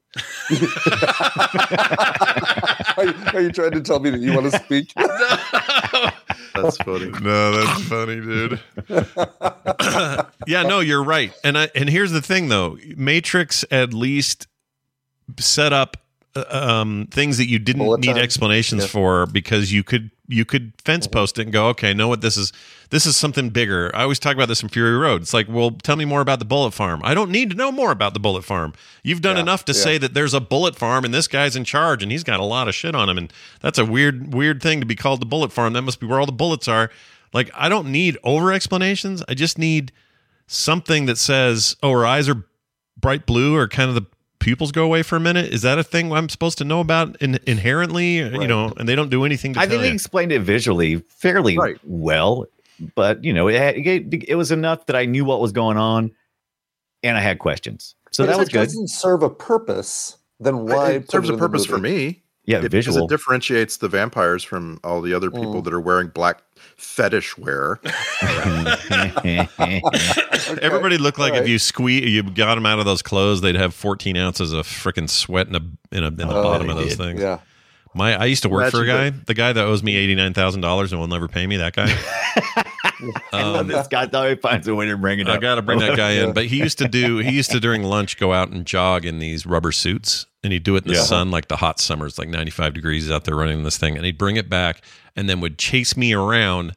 are, you, are you trying to tell me that you want to speak? No. That's funny. No, that's funny, dude. Yeah, no, you're right. And I, and here's the thing, though. Matrix at least set up um things that you didn't Bullet need time. explanations yeah. for, because you could you could fence post it and go, okay, know what this is this is something bigger. I always talk about this in Fury Road. It's like, well, tell me more about the bullet farm. I don't need to know more about the bullet farm. You've done yeah, enough to yeah. say that there's a bullet farm and this guy's in charge and he's got a lot of shit on him, and that's a weird weird thing to be called the bullet farm. That must be where all the bullets are. Like, I don't need over explanations. I just need something that says, oh, her eyes are bright blue, or kind of the pupils go away for a minute. Is that a thing I'm supposed to know about in, inherently? Right. You know, and they don't do anything to I tell think you. They explained it visually fairly right. well, but you know, it, had, it it was enough that I knew what was going on, and I had questions. So but that was it good. It doesn't serve a purpose. Then why? It serves it a purpose for me. Yeah, it, visual. It differentiates the vampires from all the other people mm. that are wearing black fetish wear. Okay. Everybody looked like right. if you squeeze, you got them out of those clothes, they'd have fourteen ounces of freaking sweat in a in a in the oh, bottom of those did. things. Yeah. My I used to work Imagine for a guy, the, the guy that owes me eighty nine thousand dollars and will never pay me. That guy. um, this guy always finds a way to bring it up. I got to bring that guy in. But he used to do. He used to during lunch go out and jog in these rubber suits, and he'd do it in the yeah. sun, like the hot summers, like ninety five degrees out there running this thing, and he'd bring it back, and then would chase me around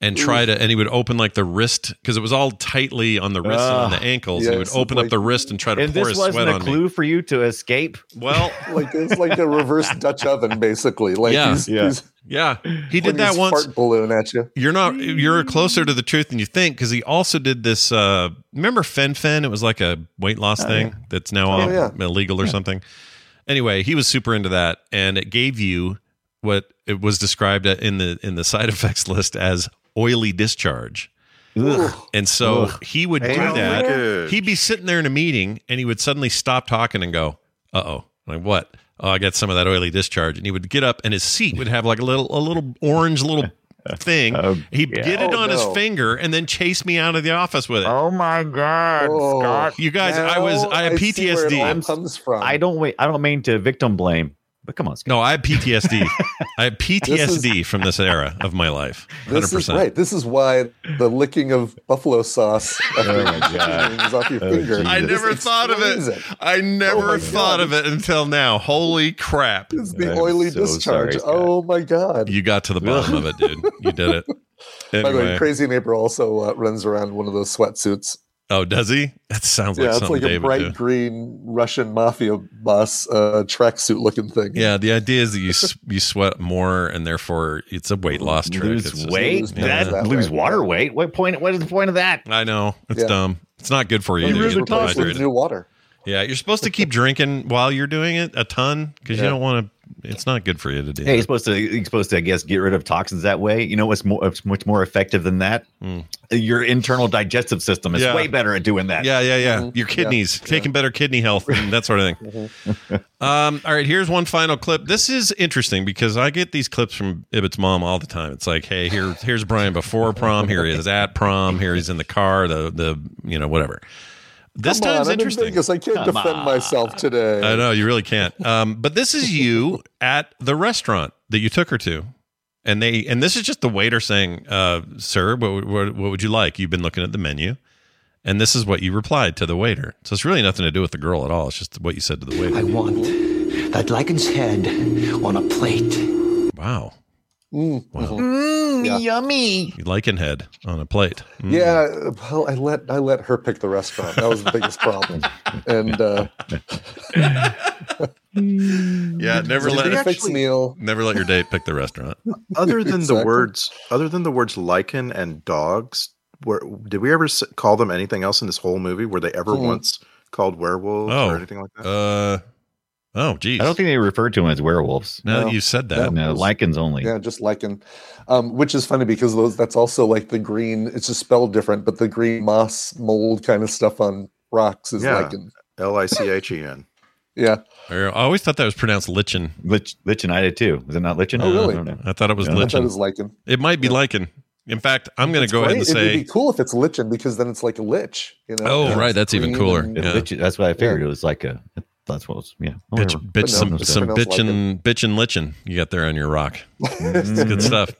and try to. And he would open like the wrist, because it was all tightly on the wrist uh, and on the ankles. Yeah, and he would open like, up the wrist and try to and pour his sweat on me. This wasn't a clue for you to escape. Well, like it's like a reverse Dutch oven, basically. Like yeah. He's, yeah. He's, Yeah, he did that once. Fart balloon at you. You're not. You're closer to the truth than you think, because he also did this. Uh, remember Fen Fen? It was like a weight loss oh, thing yeah. that's now oh, yeah. illegal or yeah. something. Anyway, he was super into that, and it gave you what it was described in the in the side effects list as oily discharge. Ugh. And so Ugh. he would do oh, that. Weird. He'd be sitting there in a meeting, and he would suddenly stop talking and go, "Uh oh, like what?" Oh, I got some of that oily discharge. And he would get up, and his seat would have like a little, a little orange little thing. Um, He'd yeah. get it oh, on no. his finger and then chase me out of the office with it. Oh my God, oh, Scott! You guys, I was, I have I P T S D. Where it comes from. I don't wait. I don't mean to victim blame, but come on, Scott. No, I have P T S D. I have P T S D is, from this era of my life. one hundred percent. This is right. This is why the licking of buffalo sauce oh my God. is off your oh, finger. I never this thought of it. it. I never oh thought God. of it until now. Holy crap! It's the I'm oily so discharge. Sorry, oh my God! You got to the bottom of it, dude. You did it. Anyway. By the way, Crazy Neighbor also uh, runs around one of those sweatsuits. Oh, does he? That sounds like yeah, something David Yeah, it's like a David bright do. green Russian mafia boss uh, tracksuit-looking thing. Yeah, the idea is that you you sweat more, and therefore it's a weight loss trick. Lose it's weight? Just, lose, yeah. that, lose water weight? What point? What is the point of that? I know. It's yeah. dumb. It's not good for you. Well, you really toss with new water. Yeah, you're supposed to keep drinking while you're doing it a ton, because yeah. you don't want to. It's not good for you to do. Hey, you're supposed to. You're supposed to, I guess, get rid of toxins that way. You know what's more, what's much more effective than that? Mm. Your internal digestive system is yeah. way better at doing that. Yeah, yeah, yeah. Mm-hmm. Your kidneys yeah. taking yeah. better kidney health and that sort of thing. Mm-hmm. um, all right, here's one final clip. This is interesting because I get these clips from Ibbot's mom all the time. It's like, hey, here, here's Brian before prom. Here he is at prom. Here he's in the car. The the you know whatever. This Come time's on, interesting. Because I can't Come defend on. myself today. I know, you really can't. Um, but this is you at the restaurant that you took her to. And they and this is just the waiter saying, uh, sir, what, what, what would you like? You've been looking at the menu. And this is what you replied to the waiter. So it's really nothing to do with the girl at all. It's just what you said to the waiter. I want that lion's head on a plate. Wow. Mm. Wow. Mm, yeah. Yummy lichen head on a plate. Mm. Yeah, well, I let I let her pick the restaurant. That was the biggest problem. And uh, yeah, never Did let fix meal. Never let your date pick the restaurant. Other than exactly. the words, other than the words lichen and dogs, were, did we ever call them anything else in this whole movie? Were they ever mm. once called werewolves oh, or anything like that? Uh, Oh, geez. I don't think they refer to them as werewolves. No, no you said that. No, lichens only. Yeah, just lichen, um, which is funny because those that's also like the green, it's just spelled different, but the green moss mold kind of stuff on rocks is yeah. lichen. L I C H E N. Yeah. I always thought that was pronounced Lichen. Lich, Lichen, I did too. Was it not Lichen? Oh, really? Uh, I, I thought it was yeah. Lichen. I thought it was Lichen. It might be yeah. Lichen. In fact, I'm going to go great. ahead and say... It would be cool if it's Lichen, because then it's like a lich. You know? Oh, yeah, right. That's even cooler. And, yeah. Lich, that's what I figured. Yeah. It was like a... That's what it was. Yeah. Bitch, bitch, some some bitchin', bitchin', lichin' you got there on your rock. It's good stuff.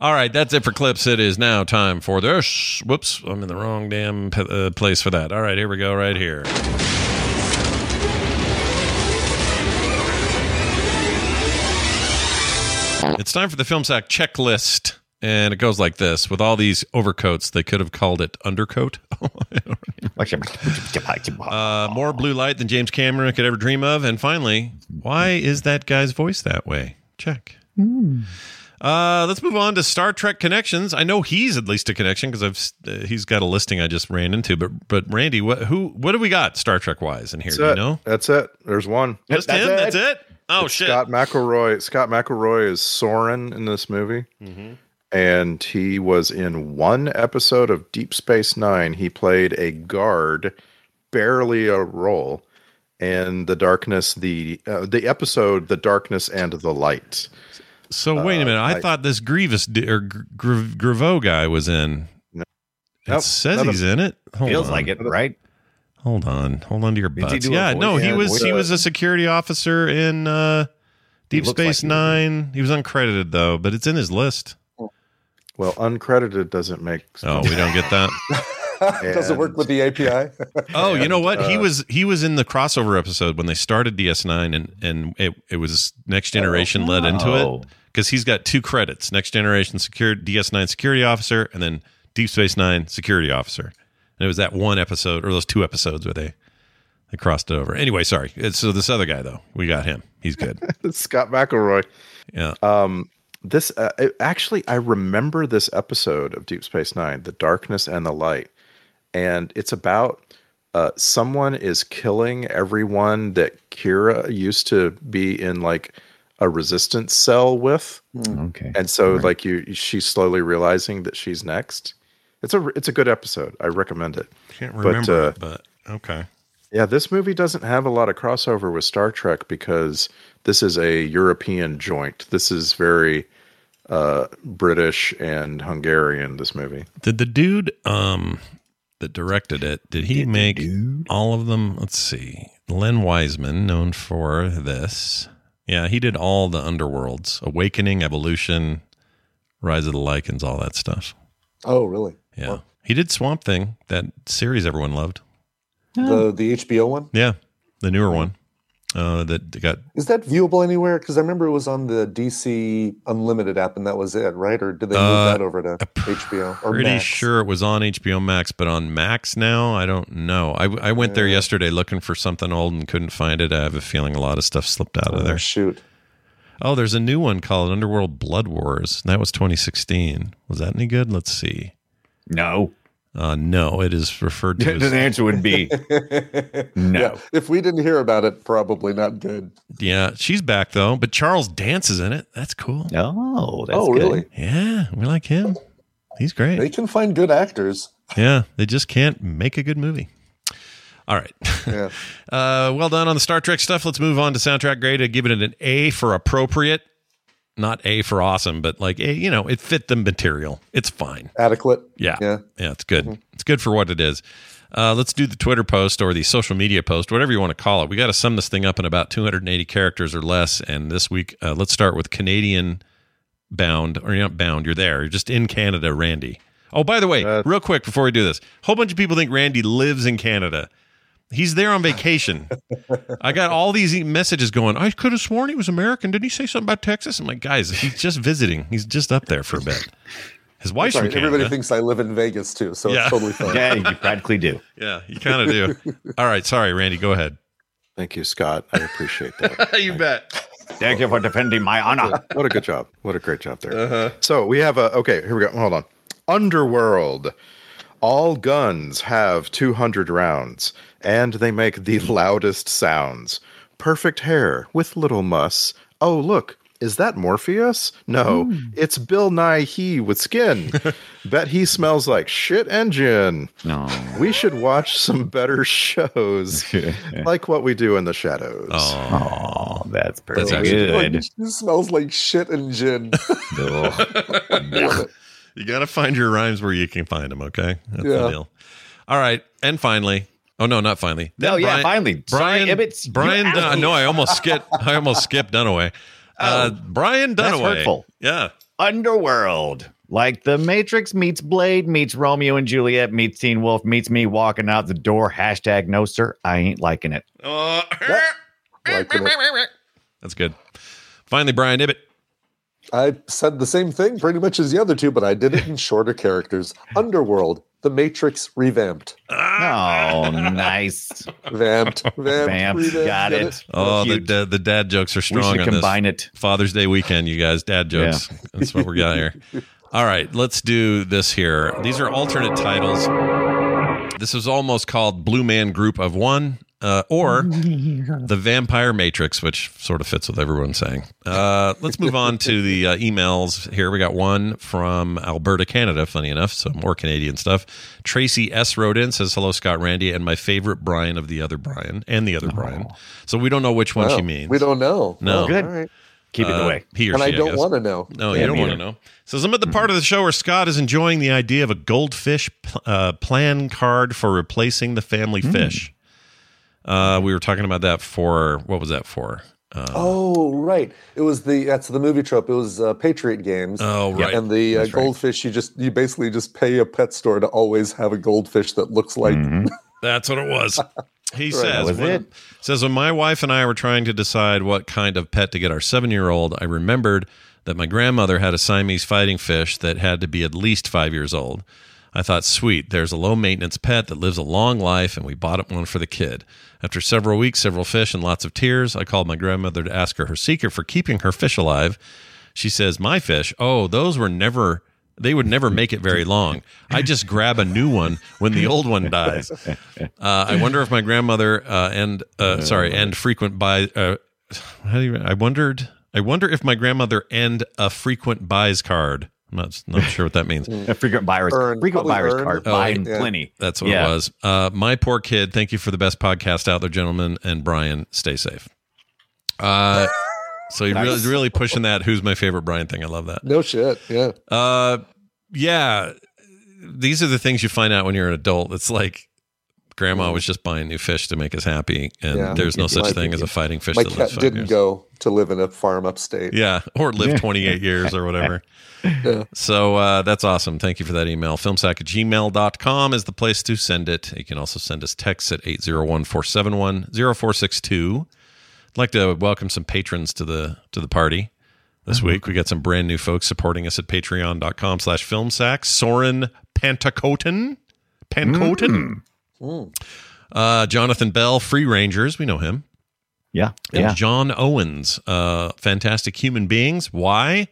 All right. That's it for clips. It is now time for the... Sh- whoops. I'm in the wrong damn p- uh, place for that. All right. Here we go. Right here. It's time for the Film Sack checklist, and it goes like this. With all these overcoats, they could have called it undercoat. uh, more blue light than James Cameron could ever dream of. And finally, why is that guy's voice that way? Check. Mm. Uh, let's move on to Star Trek connections. I know he's at least a connection because I've uh, he's got a listing I just ran into. But but Randy, what who what do we got Star Trek wise in here? That's do you it. know? That's it. There's one. Just that's him. It. That's it. Oh it's shit! Scott McElroy. Scott McElroy is Soren in this movie, mm-hmm. and he was in one episode of Deep Space Nine. He played a guard, barely a role, in the darkness. The uh, the episode, The Darkness and the Light. So uh, wait a minute. I, I thought this Grievous di- or Grevioux guy was in. No, it nope, says he's a, in it. Hold feels on. like it, right? Hold on, hold on to your butts. Yeah, no, he was he was a security officer in uh, Deep Space Nine. He was uncredited though, but it's in his list. Well, uncredited doesn't make sense. Oh, we don't get that. Doesn't work with the A P I. Oh, you know what? He was he was in the crossover episode when they started D S nine, and and it, it was Next Generation led into it because he's got two credits: Next Generation security D S nine security officer, and then Deep Space Nine security officer. And it was that one episode, or those two episodes, where they, they crossed it over. Anyway, sorry. It's, so this other guy, though, we got him. He's good. Scott McElroy. Yeah. Um, this uh, it, actually, I remember this episode of Deep Space Nine, The Darkness and the Light, and it's about uh, someone is killing everyone that Kira used to be in, like, a resistance cell with. Mm. Okay. And so, right. like, you, she's slowly realizing that she's next. It's a it's a good episode. I recommend it. Can't remember, but, uh, it, but okay. Yeah, this movie doesn't have a lot of crossover with Star Trek because this is a European joint. This is very uh, British and Hungarian. This movie. Did the dude um, that directed it? Did he did make all of them? Let's see. Len Wiseman, known for this. Yeah, he did all the Underworlds: Awakening, Evolution, Rise of the Lycans, all that stuff. Oh, really? Yeah. Wow. He did Swamp Thing, that series everyone loved. The the H B O one? Yeah. The newer one. Uh, that got Is that viewable anywhere? Because I remember it was on the D C Unlimited app and that was it, right? Or did they move uh, that over to H B O or pretty Max? Sure it was on H B O Max, but on Max now, I don't know. I I went yeah. there yesterday looking for something old and couldn't find it. I have a feeling a lot of stuff slipped out oh, of there. Shoot. Oh, there's a new one called Underworld Blood Wars. That was twenty sixteen. Was that any good? Let's see. No. Uh, no, it is referred to as... The answer would be no. Yeah, if we didn't hear about it, probably not good. Yeah, she's back, though. But Charles Dance is in it. That's cool. Oh, that's oh, good. Really? Yeah, we like him. He's great. They can find good actors. Yeah, they just can't make a good movie. All right. Yeah. Uh, well done on the Star Trek stuff. Let's move on to soundtrack grade. I'd give it an A for appropriate, not A for awesome, but like, A, you know, it fit the material. It's fine. Adequate. Yeah. Yeah. Yeah. It's good. Mm-hmm. It's good for what it is. Uh, let's do the Twitter post or the social media post, whatever you want to call it. We got to sum this thing up in about two hundred eighty characters or less. And this week, uh, let's start with Canadian bound, or you're not bound. You're there. You're just in Canada, Randy. Oh, by the way, uh, real quick before we do this, whole bunch of people think Randy lives in Canada. He's there on vacation. I got all these messages going, I could have sworn he was American. Didn't he say something about Texas? I'm like, guys, he's just visiting. He's just up there for a bit. His wife's sorry, from Canada. Everybody thinks I live in Vegas, too, so yeah. It's totally fine. Yeah, you practically do. Yeah, you kind of do. All right, sorry, Randy, go ahead. Thank you, Scott. I appreciate that. You bet. Thank you for defending my honor. What a good job. What a great job there. Uh-huh. So we have a, okay, here we go. Hold on. Underworld. All guns have two hundred rounds, and they make the loudest sounds. Perfect hair with little muss. Oh, look, is that Morpheus? No, mm. It's Bill Nighy with skin. Bet he smells like shit engine. No. We should watch some better shows like What We Do in the Shadows. Oh, that's pretty that's good. Like, it smells like shit engine. No. No. You got to find your rhymes where you can find them, okay? That's yeah. the deal. All right, and finally... Oh no, not finally. Then no, yeah, Brian, finally. Brian, Sorry, Ibbets, Brian. Dun- I know I almost skipped. I almost skipped Dunaway. Uh, oh, Brian Dunaway. That's hurtful. Yeah. Underworld, like The Matrix meets Blade meets Romeo and Juliet meets Teen Wolf meets me walking out the door. Hashtag no sir, I ain't liking it. Uh, liking it. That's good. Finally, Brian Ibbett. I said the same thing pretty much as the other two, but I did it in shorter characters. Underworld. The Matrix revamped. Oh, nice. Vamped. Vamped. Vamped. Revamped. Got it. it. Oh, the, the, the dad jokes are strong. We should on combine this. It. Father's Day weekend, you guys. Dad jokes. Yeah. That's what we got here. All right, let's do this here. These are alternate titles. This is almost called Blue Man Group of One uh, or The Vampire Matrix, which sort of fits with everyone saying. Uh, let's move on to the uh, emails here. We got one from Alberta, Canada, funny enough, some more Canadian stuff. Tracy S. wrote in, says, hello, Scott, Randy, and my favorite Brian of the other Brian and the other oh. Brian. So we don't know which one well, she means. We don't know. No. Well, good. All right. Keep it away. Uh, he or and she, I don't want to know. No, yeah, you don't want to know. Says, I'm at the part of the show where Scott is enjoying the idea of a goldfish uh, plan card for replacing the family mm. fish. Uh, we were talking about that for, what was that for? Uh, oh, right. It was the, that's the movie trope. It was uh, Patriot Games. Oh, right. And the uh, goldfish, right. you just, you basically just pay a pet store to always have a goldfish that looks like. Mm-hmm. That's what it was. He right, says, when, says, when my wife and I were trying to decide what kind of pet to get our seven-year-old, I remembered that my grandmother had a Siamese fighting fish that had to be at least five years old. I thought, sweet, there's a low-maintenance pet that lives a long life, and we bought up one for the kid. After several weeks, several fish, and lots of tears, I called my grandmother to ask her her secret for keeping her fish alive. She says, my fish, oh, those were never... They would never make it very long. I just grab a new one when the old one dies. Uh, I wonder if my grandmother uh, and uh, sorry and frequent buy. Uh, how do you, I wondered. I wonder if my grandmother and a frequent buys card. I'm not not sure what that means. A frequent buyers, earn, frequent buyers earn, card. Oh, buying yeah. plenty. That's what yeah. it was. Uh, my poor kid. Thank you for the best podcast out there, gentlemen. And Brian, stay safe. Uh, So you're nice. really, really pushing that who's my favorite Brian thing. I love that. No shit. Yeah. Uh, yeah. These are the things you find out when you're an adult. It's like grandma was just buying new fish to make us happy. And yeah. there's no such my, thing as a fighting fish. My that cat didn't years. go to live in a farm upstate. Yeah. Or live yeah. twenty-eight years or whatever. Yeah. So uh, that's awesome. Thank you for that email. filmsack at gmail dot com is the place to send it. You can also send us texts at eight zero one, four seven one, zero four six two. I'd like to welcome some patrons to the to the party this week. We got some brand new folks supporting us at patreon.com slash filmsack. Soren Pantakoten. Pankoten. Mm. Uh, Jonathan Bell, Free Rangers. We know him. Yeah. And yeah. John Owens, uh, fantastic human beings. Why?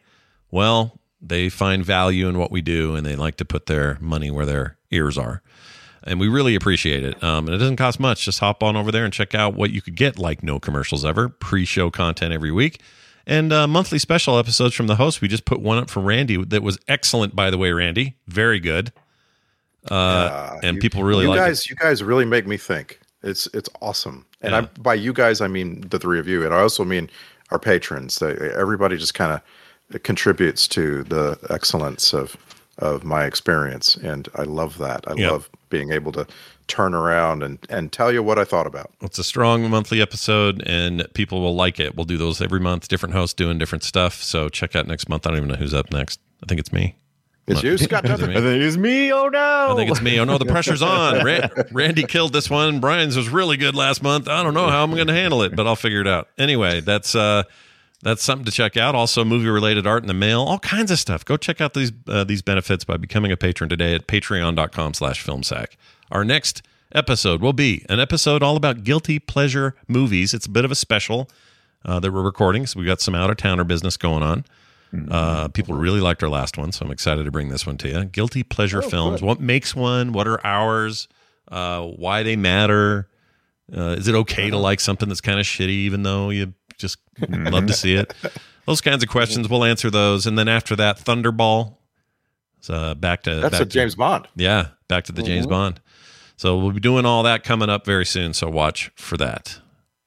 Well, they find value in what we do, and they like to put their money where their ears are. And we really appreciate it. Um, and it doesn't cost much. Just hop on over there and check out what you could get, like no commercials ever, pre-show content every week, and uh, monthly special episodes from the host. We just put one up for Randy that was excellent, by the way, Randy. Very good. Uh, uh, and you, people really like guys, it. You guys really make me think. It's it's awesome. And yeah. I, by you guys, I mean the three of you. And I also mean our patrons. Everybody just kind of contributes to the excellence of of my experience, and I love that. I yep. love being able to turn around and, and tell you what I thought about. It's a strong monthly episode, and people will like it. We'll do those every month, different hosts doing different stuff. So check out next month. I don't even know who's up next. I think it's me. It's you, Scott. I think it's me. Oh, no. I think it's me. Oh, no, the pressure's on. Rand- Randy killed this one. Brian's was really good last month. I don't know how I'm going to handle it, but I'll figure it out. Anyway, that's... uh That's something to check out. Also, movie-related art in the mail, all kinds of stuff. Go check out these uh, these benefits by becoming a patron today at patreon.com slash filmsack. Our next episode will be an episode all about guilty pleasure movies. It's a bit of a special uh, that we're recording, so we got some out-of-towner business going on. Mm-hmm. Uh, people really liked our last one, so I'm excited to bring this one to you. Guilty pleasure oh, films. Good. What makes one? What are ours? Uh, why they matter? Uh, is it okay to like something that's kind of shitty even though you... just love to see it. Those kinds of questions. We'll answer those. And then after that, Thunderball. So uh, back to that's back a to, James Bond. Yeah, back to the mm-hmm. James Bond. So we'll be doing all that coming up very soon. So watch for that.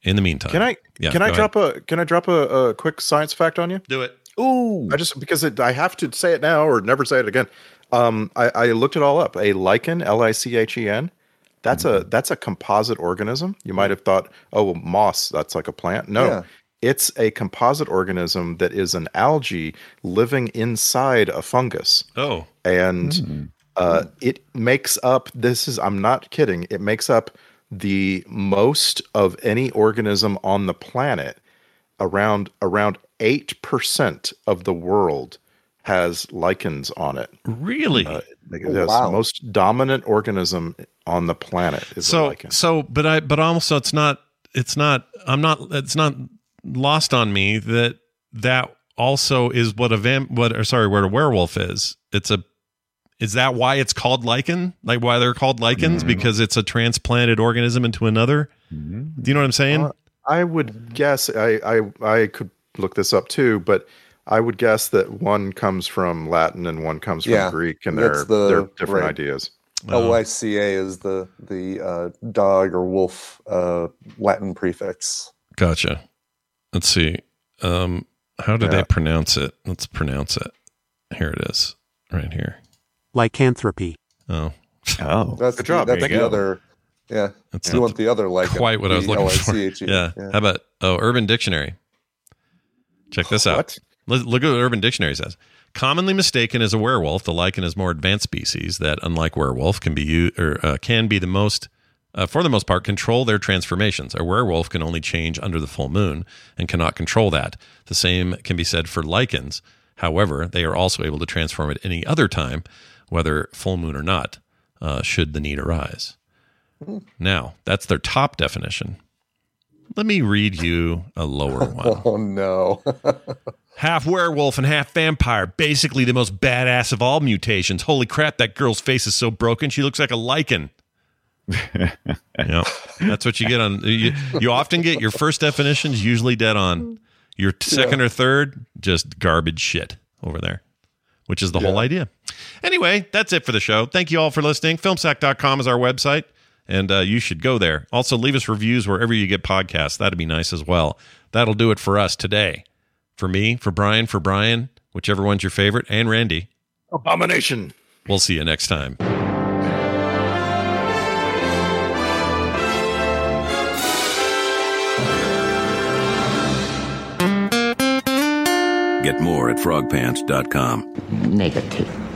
In the meantime, can I yeah, can I drop ahead. a can I drop a, a quick science fact on you? Do it. Ooh, I just because it, I have to say it now or never say it again. Um, I, I looked it all up. A lichen, L I C H E N. That's mm-hmm. a that's a composite organism. You might have thought, oh, well, moss. That's like a plant. No, yeah. It's a composite organism that is an algae living inside a fungus. Oh, and mm-hmm. uh, it makes up. This is I'm not kidding. It makes up the most of any organism on the planet. Around around eight percent of the world has lichens on it. Really? Uh, oh, wow. The most dominant organism on the planet is so, a lichen. So, but I but also it's not it's not I'm not it's not lost on me that that also is what a vamp what or sorry what a werewolf is. It's a Is that why it's called lichen? Like why they're called lichens? Mm-hmm. Because it's a transplanted organism into another? Mm-hmm. Do you know what I'm saying? Uh, I would guess, I, I I could look this up too, but I would guess that one comes from Latin and one comes from yeah, Greek, and they're, the, they're different right. ideas. L Y C A is the, the uh, dog or wolf uh, Latin prefix. Gotcha. Let's see. Um, how do yeah. they pronounce it? Let's pronounce it. Here it is, right here. Lycanthropy. Oh, oh, that's the job. That's the other. Yeah, that's you want the other like quite what I was looking L I C H E. For. Yeah. yeah, how about oh, Urban Dictionary? Check this out. What? Look, look at what Urban Dictionary says. Commonly mistaken as a werewolf, the lichen is more advanced species that, unlike werewolf, can be u- or uh, can be the most uh, for the most part control their transformations. A werewolf can only change under the full moon and cannot control that. The same can be said for lichens. However, they are also able to transform at any other time, whether full moon or not, uh, should the need arise. Mm. Now, that's their top definition. Let me read you a lower one. Oh, no. Half werewolf and half vampire. Basically the most badass of all mutations. Holy crap, that girl's face is so broken. She looks like a lichen. Yeah, you know, that's what you get on. You, you often get your first definitions usually dead on. Your second yeah. or third, just garbage shit over there. Which is the yeah. whole idea. Anyway, that's it for the show. Thank you all for listening. film sack dot com is our website, and uh, you should go there. Also, leave us reviews wherever you get podcasts. That'd be nice as well. That'll do it for us today. For me, for Brian, for Brian, whichever one's your favorite, and Randy. Abomination. We'll see you next time. Get more at frog pants dot com. Negative.